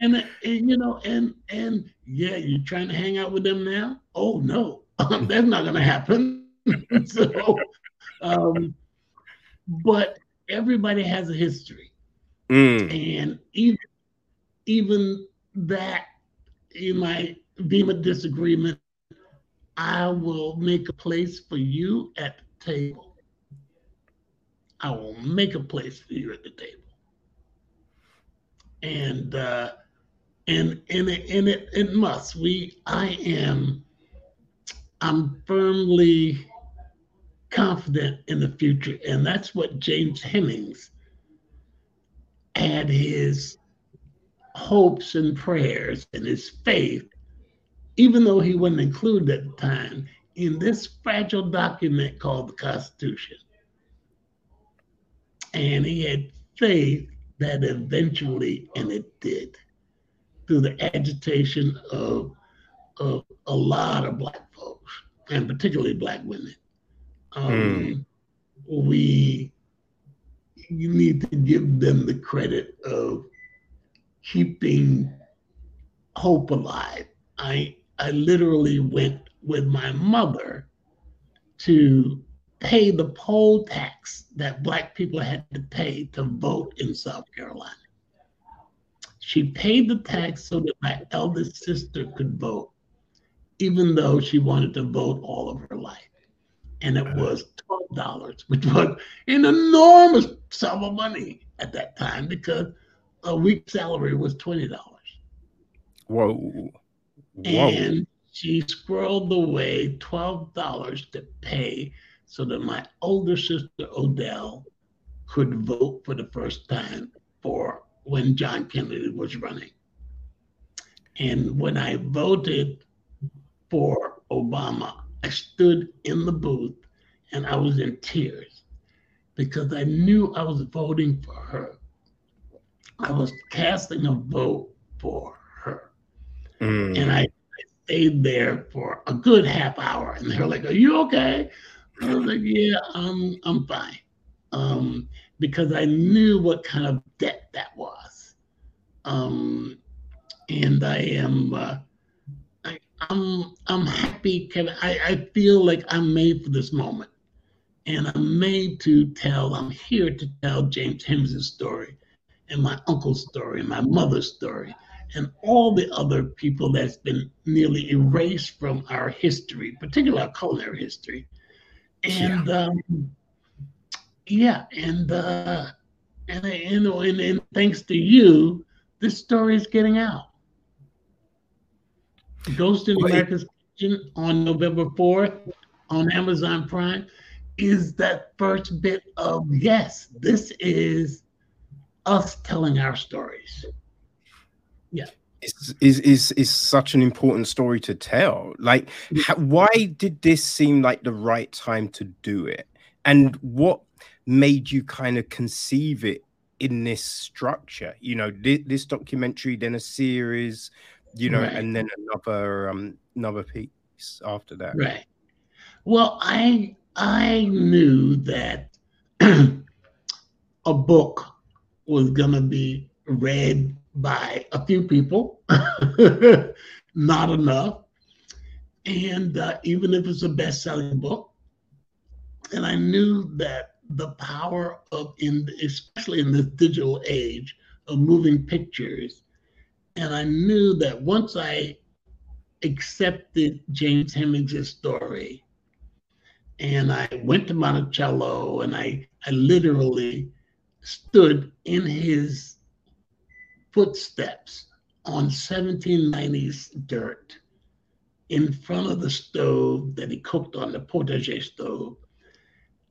and, and you know, and and yeah, you're trying to hang out with them now? Oh no, that's not gonna happen. So. Um, but everybody has a history, mm. and even even that in my vehement disagreement, I will make a place for you at the table. I will make a place for you at the table, and uh, and and it, and it it must. We I am I'm firmly confident in the future, and that's what James Hemings had his hopes and prayers and his faith, even though he wasn't included at the time, in this fragile document called the Constitution. And he had faith that eventually, and it did, through the agitation of, of a lot of Black folks, and particularly Black women. Um, mm. we you need to give them the credit of keeping hope alive. I I literally went with my mother to pay the poll tax that Black people had to pay to vote in South Carolina. She paid the tax so that my eldest sister could vote, even though she wanted to vote all of her life. And it was twelve dollars, which was an enormous sum of money at that time because a week's salary was twenty dollars. Whoa. Whoa. And she squirreled away twelve dollars to pay so that my older sister Odell could vote for the first time for when John Kennedy was running. And when I voted for Obama, I stood in the booth and I was in tears because I knew I was voting for her. I was casting a vote for her. Mm. And I, I stayed there for a good half hour. And they were like, "Are you okay?" I was like, "Yeah, I'm, I'm fine." Um, because I knew what kind of debt that was. Um, and I am, uh, I, I'm, I'm happy, Kevin. I, I feel like I'm made for this moment. And I'm made to tell, I'm here to tell James Hemings' story, and my uncle's story, and my mother's story, and all the other people that's been nearly erased from our history, particularly our culinary history. And yeah, um, yeah and, uh, and, and, and, and thanks to you, this story is getting out. Ghost in America's Kitchen on November fourth on Amazon Prime is that first bit of, yes, this is us telling our stories. Yeah. Is is is such an important story to tell. Like, how, why did this seem like the right time to do it? And what made you kind of conceive it in this structure? You know, th this documentary, then a series, you know, right, and then another um, another piece after that. Right. Well, I I knew that a book was gonna be read by a few people, not enough. And uh, even if it's a best-selling book, and I knew that the power of, in, especially in this digital age, of moving pictures, and I knew that once I accepted James Hemings' story, and I went to Monticello, and I, I literally stood in his footsteps on seventeen nineties dirt in front of the stove that he cooked on, the potager stove,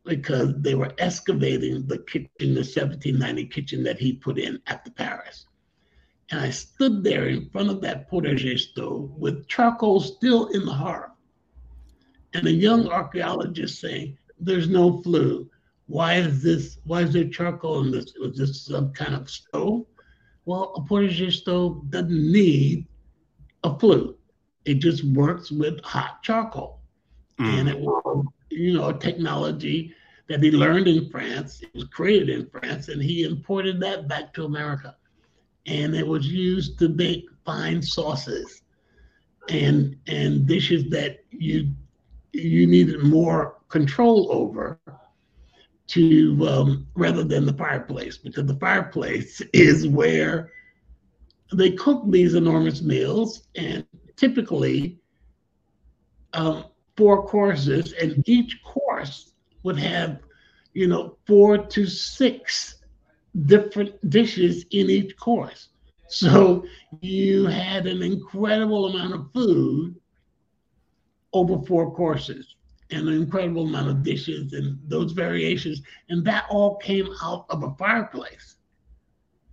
because they were excavating the kitchen, the seventeen ninety kitchen that he put in after Paris. And I stood there in front of that potager stove with charcoal still in the hearth, and a young archaeologist saying, "There's no flue. Why is this, why is there charcoal in this? Was this some kind of stove?" Well, a potager stove doesn't need a flue. It just works with hot charcoal. Mm. And it was, you know, a technology that he learned in France. It was created in France, and he imported that back to America. And it was used to make fine sauces and and dishes that you you needed more control over, to um, rather than the fireplace, because the fireplace is where they cook these enormous meals, and typically um, four courses, and each course would have, you know, four to six different dishes in each course. So you had an incredible amount of food over four courses, and an incredible amount of dishes and those variations. And that all came out of a fireplace.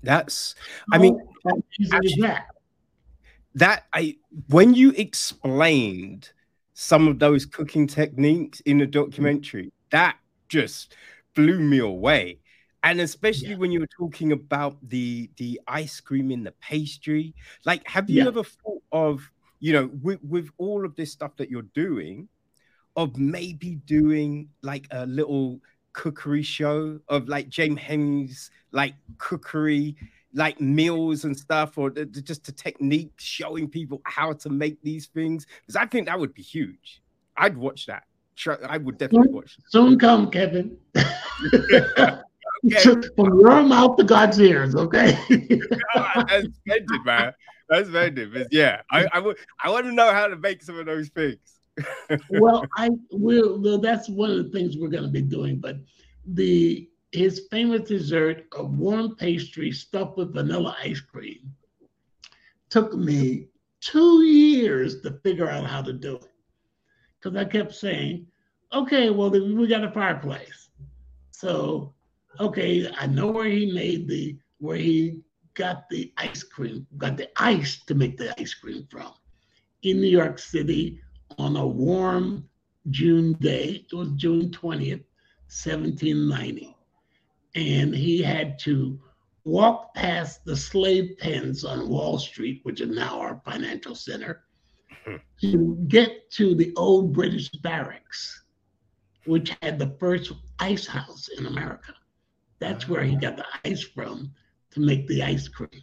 That's, I mean, oh, actually, that. that I, when you explained some of those cooking techniques in the documentary, that just blew me away. And especially yeah. when you were talking about the, the ice cream in the pastry, like, have you yeah. ever thought of, you know, with, with all of this stuff that you're doing, of maybe doing like a little cookery show of like James Hemings, like cookery, like meals and stuff, or the, the, just the techniques, showing people how to make these things? Because I think that would be huge. I'd watch that. I would definitely watch that. Soon come, Kevin. Okay. From your mouth to God's ears, okay? That's splendid, man. That's splendid. But yeah, I, I, would, I want to know how to make some of those things. Well, I will. Well, that's one of the things we're going to be doing. But the his famous dessert of warm pastry stuffed with vanilla ice cream took me two years to figure out how to do it. Because I kept saying, okay, well, we got a fireplace. So, okay, I know where he made the, where he got the ice cream, got the ice to make the ice cream from. In New York City on a warm June day, it was June twentieth, seventeen ninety. And he had to walk past the slave pens on Wall Street, which is now our financial center, to get to the old British barracks, which had the first ice house in America. That's where he got the ice from to make the ice cream.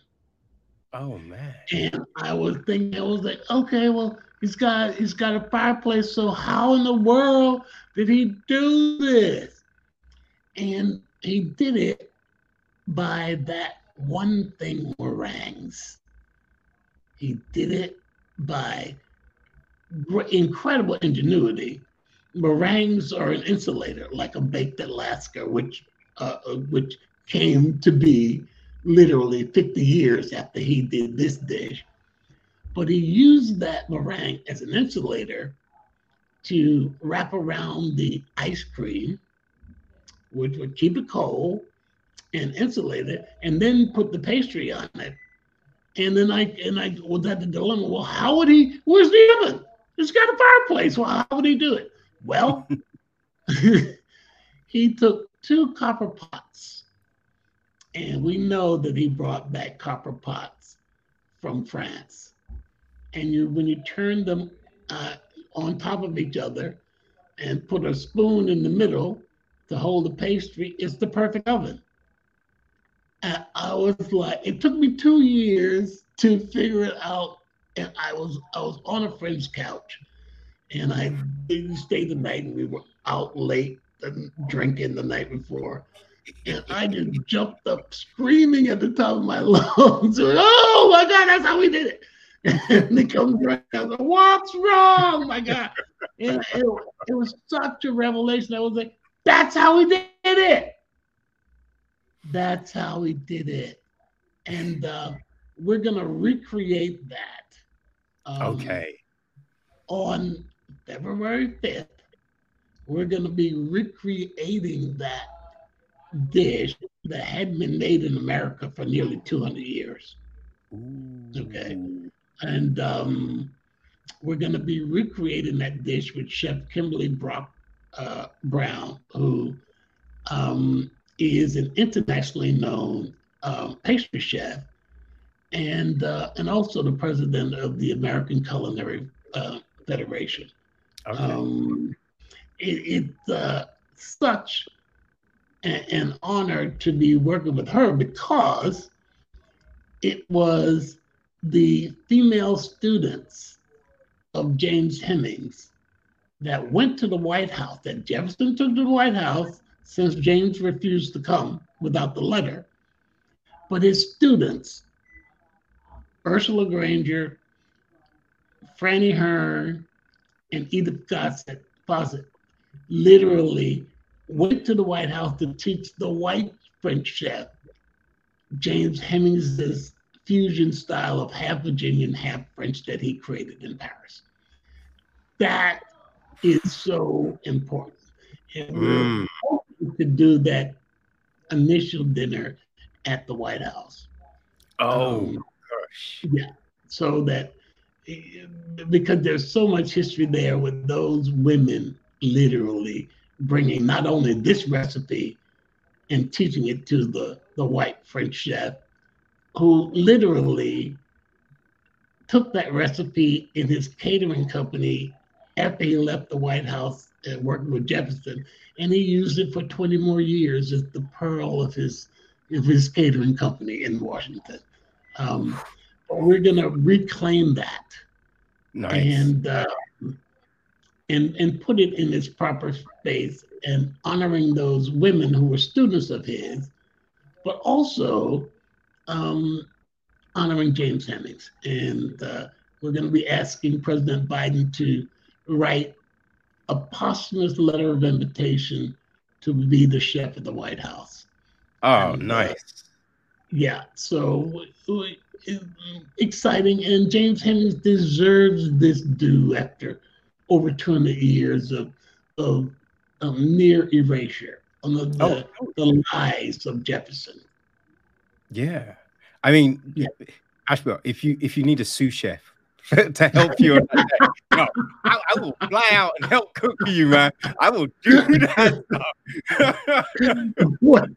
Oh man. And I was thinking, I was like, okay, well, he's got he's got a fireplace, so how in the world did he do this? And he did it by that one thing, meringues. He did it by incredible ingenuity. Meringues are an insulator, like a baked Alaska, which uh, which came to be literally fifty years after he did this dish. But he used that meringue as an insulator to wrap around the ice cream, which would keep it cold and insulate it, and then put the pastry on it. And then I and I was at the dilemma, well, how would he, where's the oven? It's got a fireplace. Well, how would he do it? Well, he took two copper pots. And we know that he brought back copper pots from France. And you, when you turn them uh, on top of each other and put a spoon in the middle to hold the pastry, it's the perfect oven. And I was like, it took me two years to figure it out. And I was I was on a friend's couch, and I didn't stay the night, and we were out late and drinking the night before. And I just jumped up screaming at the top of my lungs. Oh my God, that's how we did it. And they come right out, like, what's wrong? My God. And it, it was such a revelation. I was like, that's how we did it. That's how we did it. And uh, we're going to recreate that. Um, okay. On February fifth, we're going to be recreating that dish that had been made in America for nearly two hundred years. Ooh. Okay. And um, we're going to be recreating that dish with Chef Kimberly Brock uh, Brown, who um, is an internationally known uh, pastry chef and uh, and also the president of the American Culinary uh, Federation. Okay. Um, it, it's uh, such a, an honor to be working with her because it was the female students of James Hemings that went to the White House, that Jefferson took to the White House since James refused to come without the letter. But his students, Ursula Granger, Franny Hearn, and Edith Fawcett, literally went to the White House to teach the white French chef, James Hemings' fusion style of half Virginian, half French that he created in Paris. That is so important. And mm. we're hoping to do that initial dinner at the White House. Oh, um, gosh. Yeah, so that, because there's so much history there with those women literally bringing not only this recipe and teaching it to the, the white French chef, who literally took that recipe in his catering company after he left the White House and worked with Jefferson, and he used it for twenty more years as the pearl of his of his catering company in Washington. Um, but we're gonna reclaim that, nice. and uh, and and put it in its proper space, and honoring those women who were students of his, but also Um, honoring James Hemings. And uh, we're going to be asking President Biden to write a posthumous letter of invitation to be the chef at the White House. Oh, and, nice. Uh, yeah, so exciting. And James Hemings deserves this due after over two hundred years of of um, near erasure on the, the, oh. the lies of Jefferson. Yeah, I mean, yeah. Ashbell, if you if you need a sous chef to help you on that day, no, I, I will fly out and help cook for you, man. I will do that stuff. well,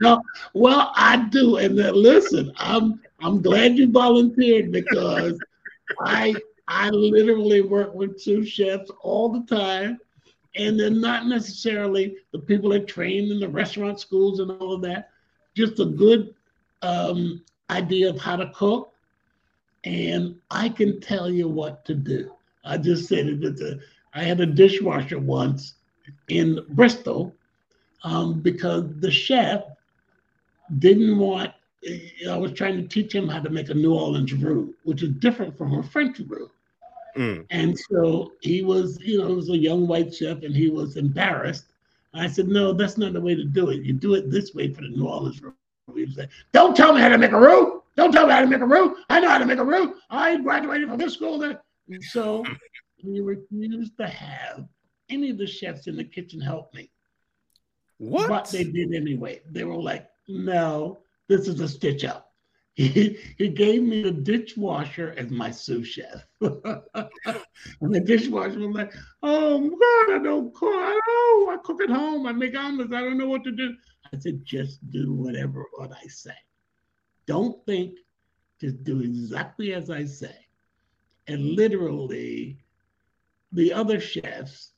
well, I do, and then, listen, I'm I'm glad you volunteered, because I I literally work with sous chefs all the time, and they're not necessarily the people that trained in the restaurant schools and all of that. Just a good um, idea of how to cook. And I can tell you what to do. I just said it. It's a, I had a dishwasher once in Bristol um, because the chef didn't want, I was trying to teach him how to make a New Orleans roux, which is different from a French roux. Mm. And so he was, you know, he was a young white chef and he was embarrassed. And I said, no, that's not the way to do it. You do it this way for the New Orleans roux. He was like, don't tell me how to make a roux. Don't tell me how to make a roux. I know how to make a roux. I graduated from this school. That... And so we refused to have any of the chefs in the kitchen help me. What? But they did anyway. They were like, no, this is a stitch up. He, he gave me the dishwasher as my sous chef. And the dishwasher was like, oh, God, I don't cook. Oh, I cook at home. I make omelets. I don't know what to do. I said, just do whatever what I say. Don't think, just do exactly as I say. And literally, the other chefs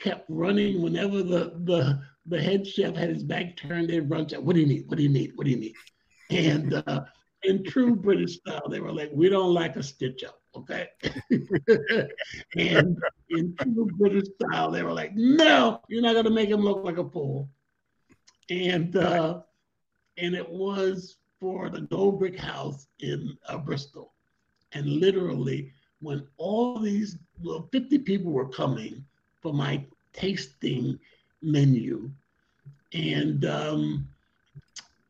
kept running whenever the, the, the head chef had his back turned, they'd run to, what do you need? What do you need? What do you need? And uh, in true British style, they were like, we don't like a stitch up, okay? And in true British style, they were like, no, you're not gonna make him look like a fool. And uh, and it was for the Gold Brick House in uh, Bristol. And literally, when all these, well, fifty people were coming for my tasting menu. And um,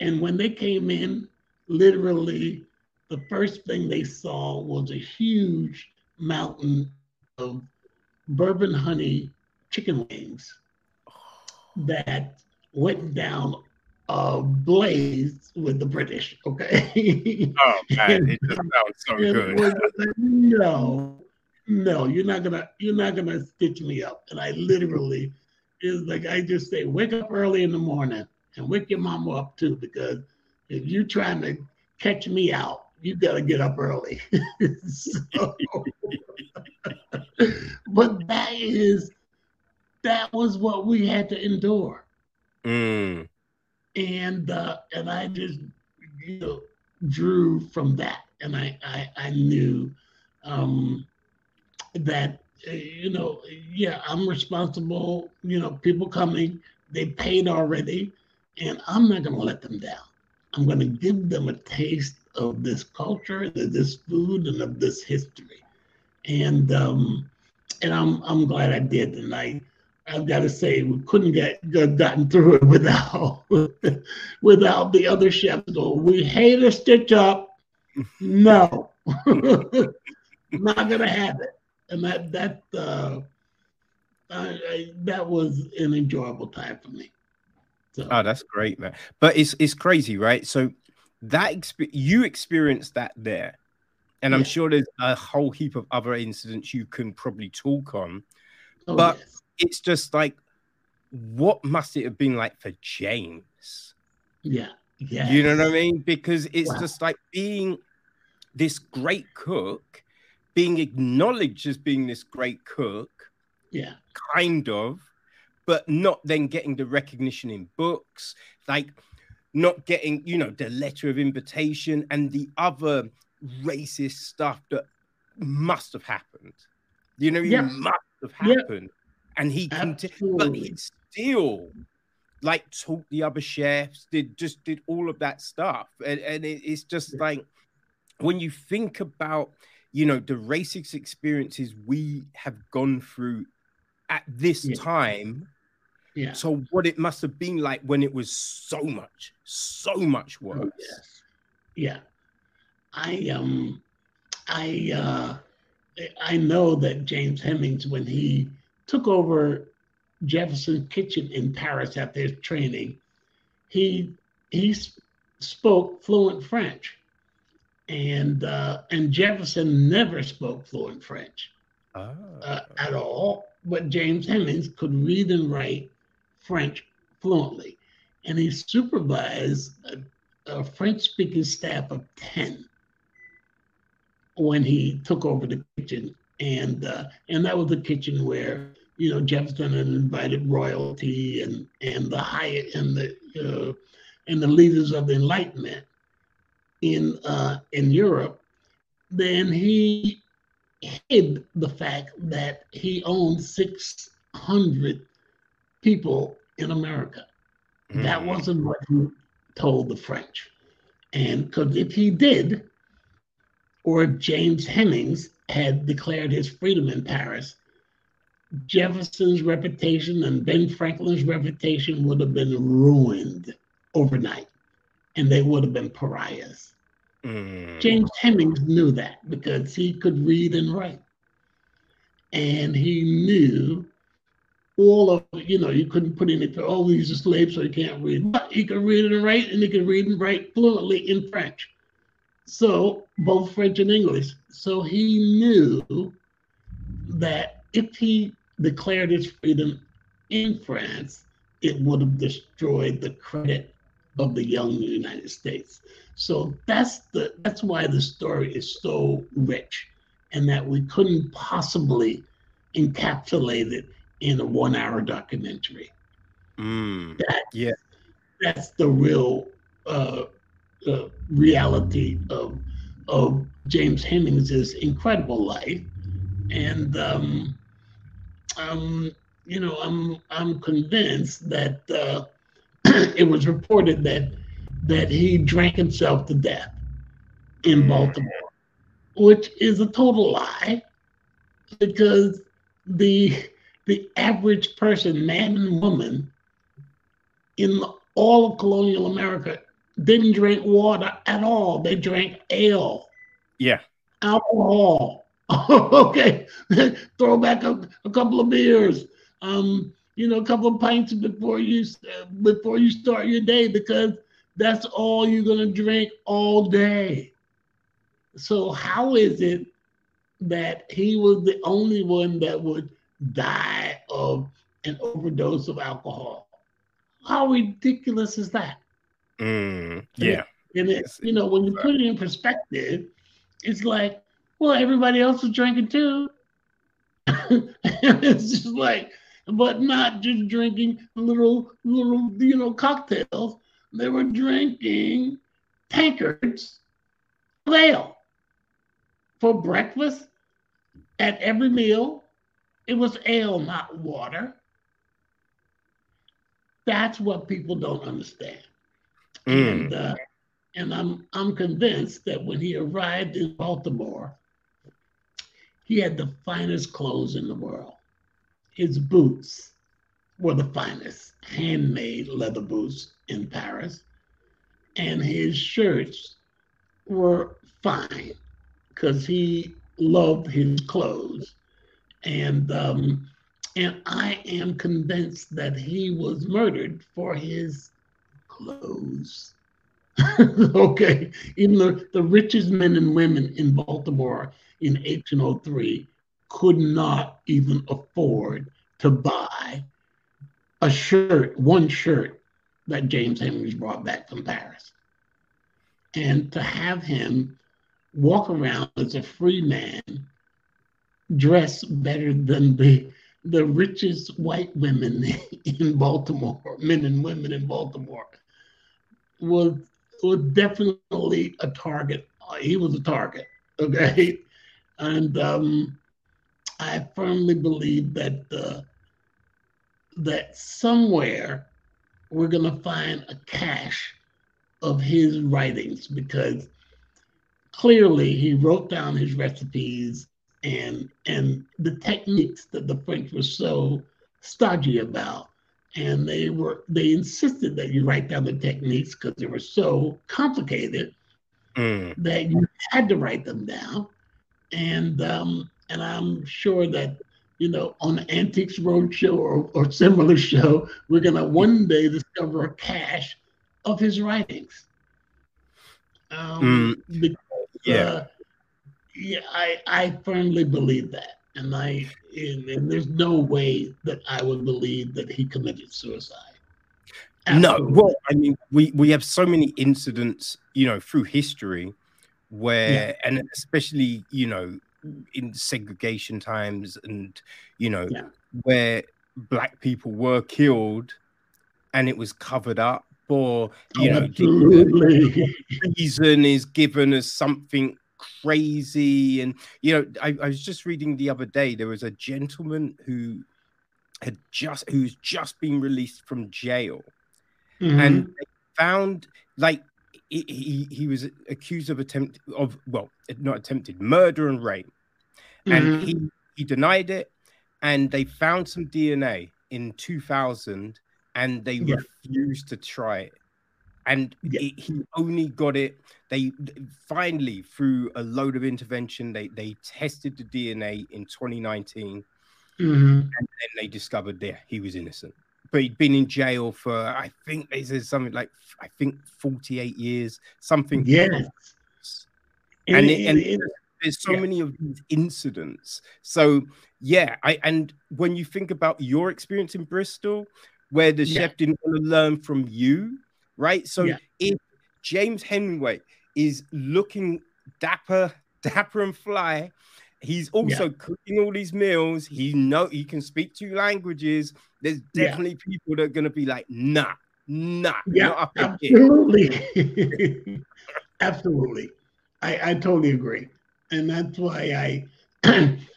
and when they came in, literally, the first thing they saw was a huge mountain of bourbon honey chicken wings that went down uh, blaze with the British, okay? Oh, man, it just sounds so good. no, no, you're not gonna, you're not gonna stitch me up. And I literally, is like I just say, wake up early in the morning and wake your mama up too, because if you're trying to catch me out, you gotta get up early. So, but that is, that was what we had to endure. Mm. And uh, and I just, you know, drew from that, and I I, I knew um, that uh, you know yeah I'm responsible. You know, people coming, they paid already, and I'm not gonna let them down. I'm gonna give them a taste of this culture, of this food, and of this history. And um, and I'm I'm glad I did tonight. I've got to say, we couldn't get, get gotten through it without without the other chefs going, we hate a stitch up. No, not gonna have it. And that that uh, I, I, that was an enjoyable time for me. So. Oh, that's great, man. But it's it's crazy, right? So that exp- you experienced that there, and yeah. I'm sure there's a whole heap of other incidents you can probably talk on, oh, but. Yes. It's just like, what must it have been like for James? Yeah, yeah. You know what I mean? Because it's wow. just like being this great cook, being acknowledged as being this great cook, yeah, kind of, but not then getting the recognition in books, like not getting, you know, the letter of invitation and the other racist stuff that must have happened. You know, yeah. it must have happened. Yeah. And he, continu- but he still like taught the other chefs, did just did all of that stuff, and and it, it's just yeah. like when you think about, you know, the racist experiences we have gone through at this yeah. time, yeah. So what it must have been like when it was so much, so much worse, oh, yes. Yeah, I um, I uh, I know that James Hemings, when he took over Jefferson's Kitchen in Paris at their training, he he sp- spoke fluent French, and uh, and Jefferson never spoke fluent French oh. uh, at all. But James Hemings could read and write French fluently, and he supervised a, a French-speaking staff of ten when he took over the kitchen, and uh, and that was the kitchen where, you know, Jefferson had invited royalty and and the high and the uh, and the leaders of the Enlightenment in uh, in Europe. Then he hid the fact that he owned six hundred people in America. Mm-hmm. That wasn't what he told the French. And because if he did, or if James Hemings had declared his freedom in Paris, Jefferson's reputation and Ben Franklin's reputation would have been ruined overnight, and they would have been pariahs. Mm. James Hemings knew that because he could read and write. And he knew all of, you know, you couldn't put in it, oh, he's a slave, so he can't read. But he could read and write, and he could read and write fluently in French. So, both French and English. So he knew that if he declared his freedom in France, it would have destroyed the credit of the young United States. So that's the that's why the story is so rich, and that we couldn't possibly encapsulate it in a one-hour documentary. Mm, that, yeah, that's the real uh, uh, reality of of James Hemings' incredible life, and um, um, you know, I'm I'm convinced that. Uh, It was reported that that he drank himself to death in Baltimore, which is a total lie, because the the average person, man and woman, in all of colonial America didn't drink water at all. They drank ale. Yeah. Alcohol. Okay. Throw back a, a couple of beers. Um You know, a couple of pints before you uh, before you start your day, because that's all you're gonna drink all day. So how is it that he was the only one that would die of an overdose of alcohol? How ridiculous is that? Mm, yeah, and, it, and it, you know, when you put it in perspective, it's like, well, everybody else was drinking too. It's just like. But not just drinking little, little, you know, cocktails. They were drinking tankards of ale for breakfast. At every meal, it was ale, not water. That's what people don't understand. Mm. And uh, and I'm I'm convinced that when he arrived in Baltimore, he had the finest clothes in the world. His boots were the finest, handmade leather boots in Paris. And his shirts were fine because he loved his clothes. And um, and I am convinced that he was murdered for his clothes. Okay, even the, the richest men and women in Baltimore in eighteen oh three could not even afford to buy a shirt, one shirt that James Hemings brought back from Paris. And to have him walk around as a free man, dressed better than the, the richest white women in Baltimore, men and women in Baltimore, was, was definitely a target. He was a target, okay? And, um, I firmly believe that uh, that somewhere we're going to find a cache of his writings, because clearly he wrote down his recipes and and the techniques that the French were so stodgy about, and they were they insisted that you write down the techniques because they were so complicated. mm. that you had to write them down. And um, and I'm sure that, you know, on the Antiques Roadshow or, or similar show, we're going to one day discover a cache of his writings. Um, mm. because, yeah. Uh, yeah, I, I firmly believe that. And I and, and there's no way that I would believe that he committed suicide. Absolutely. No, well, I mean, we, we have so many incidents, you know, through history where, yeah. and especially, you know, in segregation times and, you know, yeah. where black people were killed and it was covered up, or, you oh, know, the reason is given as something crazy. And, you know, I, I was just reading the other day, there was a gentleman who had just, who's just been released from jail. Mm-hmm. And they found, like, he, he was accused of attempt of, well, not attempted, murder and rape. Mm-hmm. And he, he denied it. And they found some D N A in two thousand and they yeah. refused to try it. And yeah. it, he only got it, they finally, through a load of intervention, they, they tested the D N A in twenty nineteen. Mm-hmm. And then they discovered that yeah, he was innocent. But he'd been in jail for, I think they said something like, I think forty-eight years, something. Yes. And, and, it, and it, there's so yeah. many of these incidents. So, yeah, I and when you think about your experience in Bristol, where the yeah. chef didn't want to learn from you, right? So yeah. if James Hemingway is looking dapper, dapper and fly, he's also yeah. cooking all these meals. He know he can speak two languages. There's definitely yeah. people that are going to be like, nah, nah. Yeah, absolutely. Absolutely. I, I totally agree. And that's why I,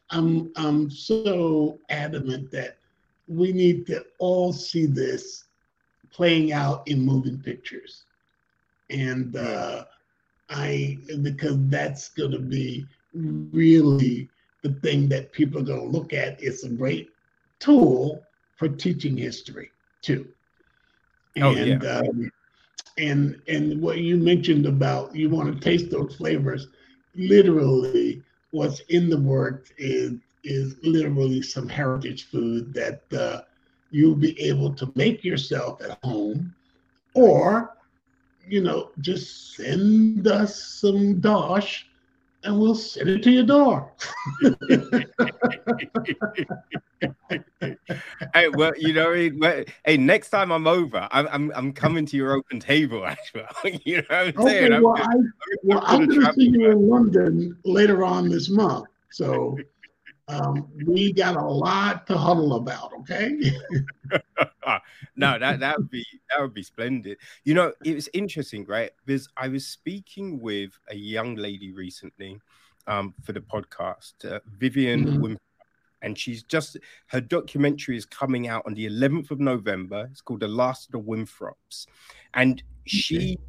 I'm, I'm so adamant that we need to all see this playing out in moving pictures. And uh, I, because that's going to be really the thing that people are going to look at. It's a great tool for teaching history too. And, oh, yeah. um, and, and what you mentioned about, you want to taste those flavors, literally what's in the work is, is literally some heritage food that uh, you'll be able to make yourself at home, or, you know, just send us some dosh and we'll send it to your door. Hey, well, you know, well, hey, next time I'm over, I'm I'm, I'm coming to your open table, actually. You know what I'm okay, saying? Well, I'm, I, I'm, well, I'm going to see you in London later on this month. So um, we got a lot to huddle about, okay? No, that that would be that would be splendid. You know, it was interesting, right? Because I was speaking with a young lady recently um, for the podcast, uh, Vivian mm-hmm. Wim, and she's just her documentary is coming out on the eleventh of November. It's called The Last of the Winthrops, and she mm-hmm.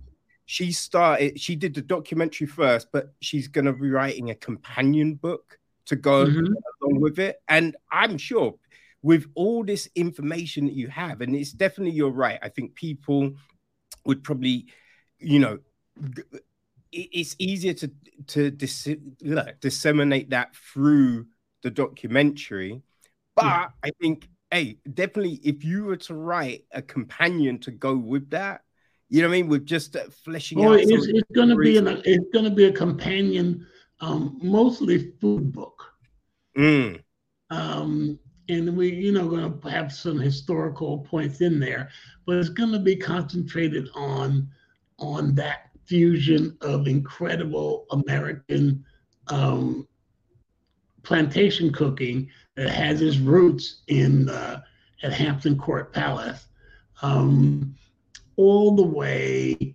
she started she did the documentary first, but she's going to be writing a companion book to go mm-hmm. along with it, and I'm sure. With all this information that you have, and it's definitely, you're right, I think people would probably, you know, it's easier to to dis- disseminate that through the documentary. But yeah. I think, hey, definitely, if you were to write a companion to go with that, you know what I mean, with just fleshing well, out. It's, it's going to be an, it's going to be a companion, um, mostly food book. Mm. Um. And we, you know, going to have some historical points in there, but it's going to be concentrated on, on that fusion of incredible American um, plantation cooking that has its roots in uh, at Hampton Court Palace, um, all the way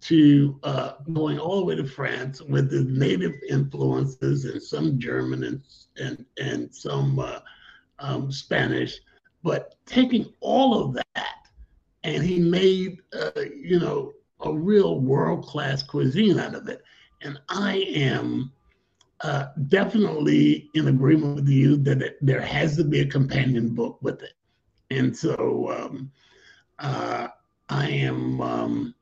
to uh, going all the way to France with the native influences and some German and and and some. Uh, Um, Spanish, but taking all of that, and he made, uh, you know, a real world-class cuisine out of it. And I am uh, definitely in agreement with you that it, there has to be a companion book with it. And so um, uh, I am um,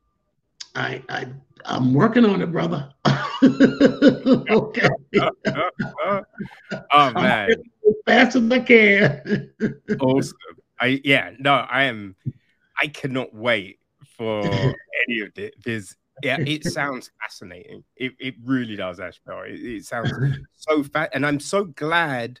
I, I, I'm working on it, brother. Okay. Uh, uh, uh, uh. Oh, man. As fast as I can. Awesome. I, yeah, no, I am. I cannot wait for any of this. There's, yeah, it sounds fascinating. It, it really does, Ashbell. It, it sounds so fat. And I'm so glad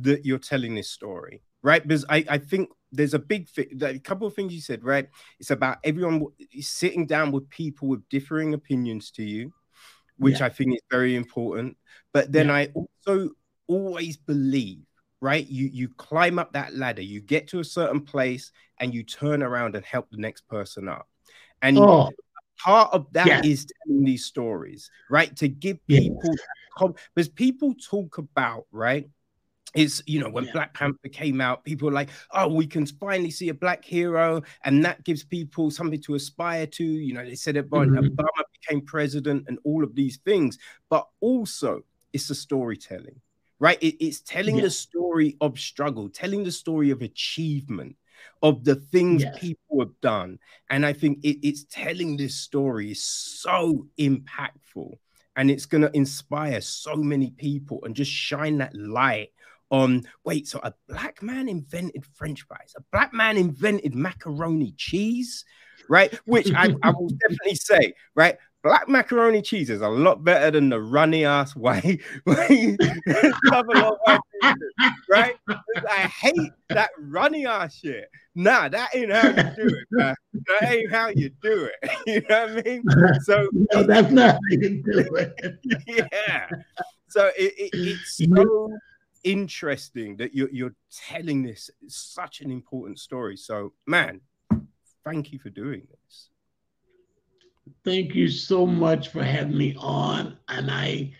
that you're telling this story, right? Because I, I think there's a big thing, a couple of things you said, right? It's about everyone sitting down with people with differing opinions to you, which yeah. I think is very important. But then yeah. I also always believe, right? You, you climb up that ladder, you get to a certain place and you turn around and help the next person up. And oh. part of that yeah. is telling these stories, right? To give people, yeah. because people talk about, right? It's, you know, when yeah. Black Panther came out, people were like, oh, we can finally see a black hero. And that gives people something to aspire to. You know, they said it, mm-hmm. Obama became president and all of these things. But also, it's the storytelling, right? It, it's telling yeah. the story of struggle, telling the story of achievement, of the things yeah. people have done. And I think it, it's telling this story is so impactful. And it's going to inspire so many people and just shine that light on, wait, so a black man invented French fries, a black man invented macaroni cheese, right? Which I, I will definitely say, right? Black macaroni cheese is a lot better than the runny ass way. Right? I hate that runny ass shit. Nah, that ain't how you do it, man. That ain't how you do it. You know what I mean? So no, that's not how you do it. Yeah. So it, it, it's so interesting that you're you're telling this. It's such an important story. So, man, thank you for doing this. Thank you so much for having me on, and I,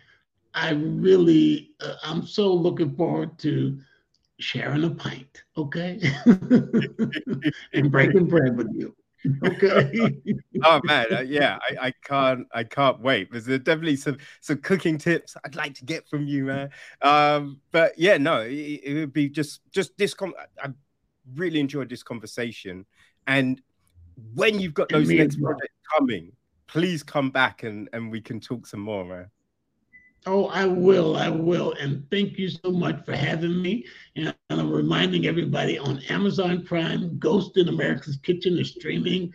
I really, uh, I'm so looking forward to sharing a pint, okay, and breaking bread with you, okay. Oh man, uh, yeah, I, I can't, I can't wait. There's definitely some some cooking tips I'd like to get from you, man. Um, but yeah, no, it, it would be just just this. Con I really enjoyed this conversation, and when you've got those next projects coming, please come back and, and we can talk some more, man. Oh, I will, I will. And thank you so much for having me. And I'm reminding everybody on Amazon Prime, Ghost in America's Kitchen is streaming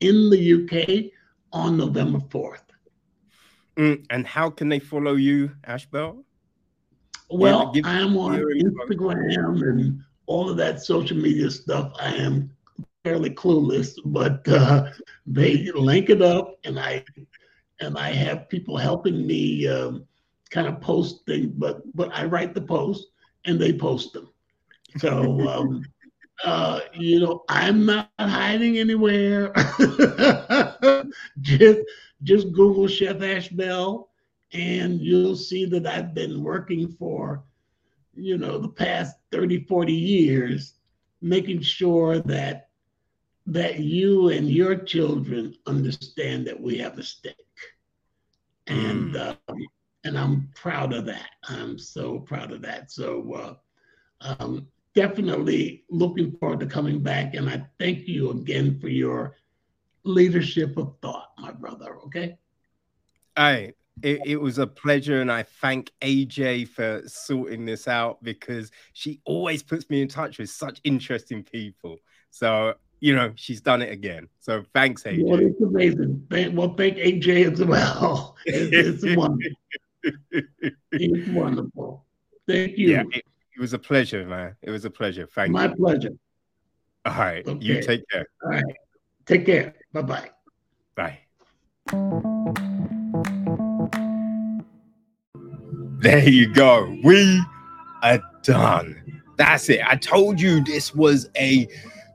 in the U K on November fourth. Mm, and how can they follow you, Ashbell? Well, yeah, I'm on Instagram and all of that social media stuff. I am fairly clueless, but uh, they link it up, and I and I have people helping me um, kind of post things, but but I write the posts and they post them. So um, uh, you know, I'm not hiding anywhere. just just Google Chef Ashbell, and you'll see that I've been working for, you know, the past thirty, forty years, making sure that. that you and your children understand that we have a stake. And mm. um, and I'm proud of that. I'm so proud of that. So uh, um, definitely looking forward to coming back. And I thank you again for your leadership of thought, my brother, okay? Aye, it, it was a pleasure. And I thank A J for sorting this out, because she always puts me in touch with such interesting people. So, you know, she's done it again. So thanks, A J. Well, it's amazing. Thank, well, thank A J as well. It's, it's wonderful. It's wonderful. Thank you. Yeah, it, it was a pleasure, man. It was a pleasure. Thank My you. My pleasure. All right. Okay. You take care. All right. Take care. Bye-bye. Bye. There you go. We are done. That's it. I told you this was a...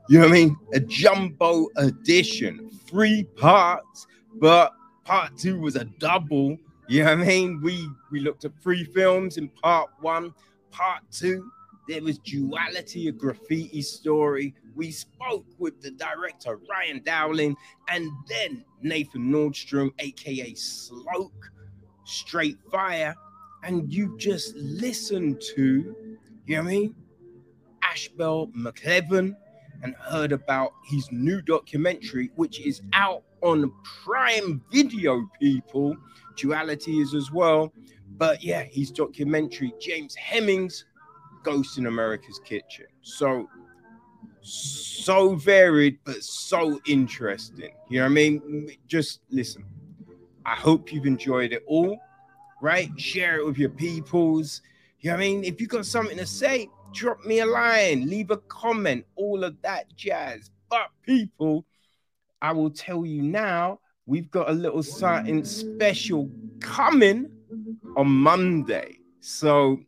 You know what I mean? A jumbo edition, three parts, but part two was a double. You know what I mean? We we looked at three films in part one, part two. There was Duality, a graffiti story. We spoke with the director Ryan Dowling, and then Nathan Nordstrom, aka Sloke, Straight Fire, and you just listened to, you know what I mean? Ashbell McLeavin. and heard about his new documentary, which is out on Prime Video, people. Duality is as well. But yeah, his documentary, James Hemings, Ghost in America's Kitchen. So, so varied, but so interesting. You know what I mean? Just listen. I hope you've enjoyed it all, right? Share it with your peoples. You know what I mean? If you've got something to say, drop me a line, leave a comment, all of that jazz. But people, I will tell you now, we've got a little something special coming on Monday. So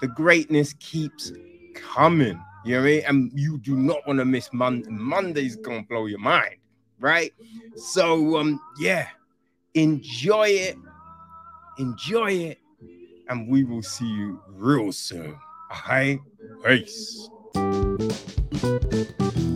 the greatness keeps coming. You know what I mean? And you do not want to miss Monday. Monday's going to blow your mind, right? So, um, yeah, enjoy it. Enjoy it. And we will see you real soon. All right? Peace.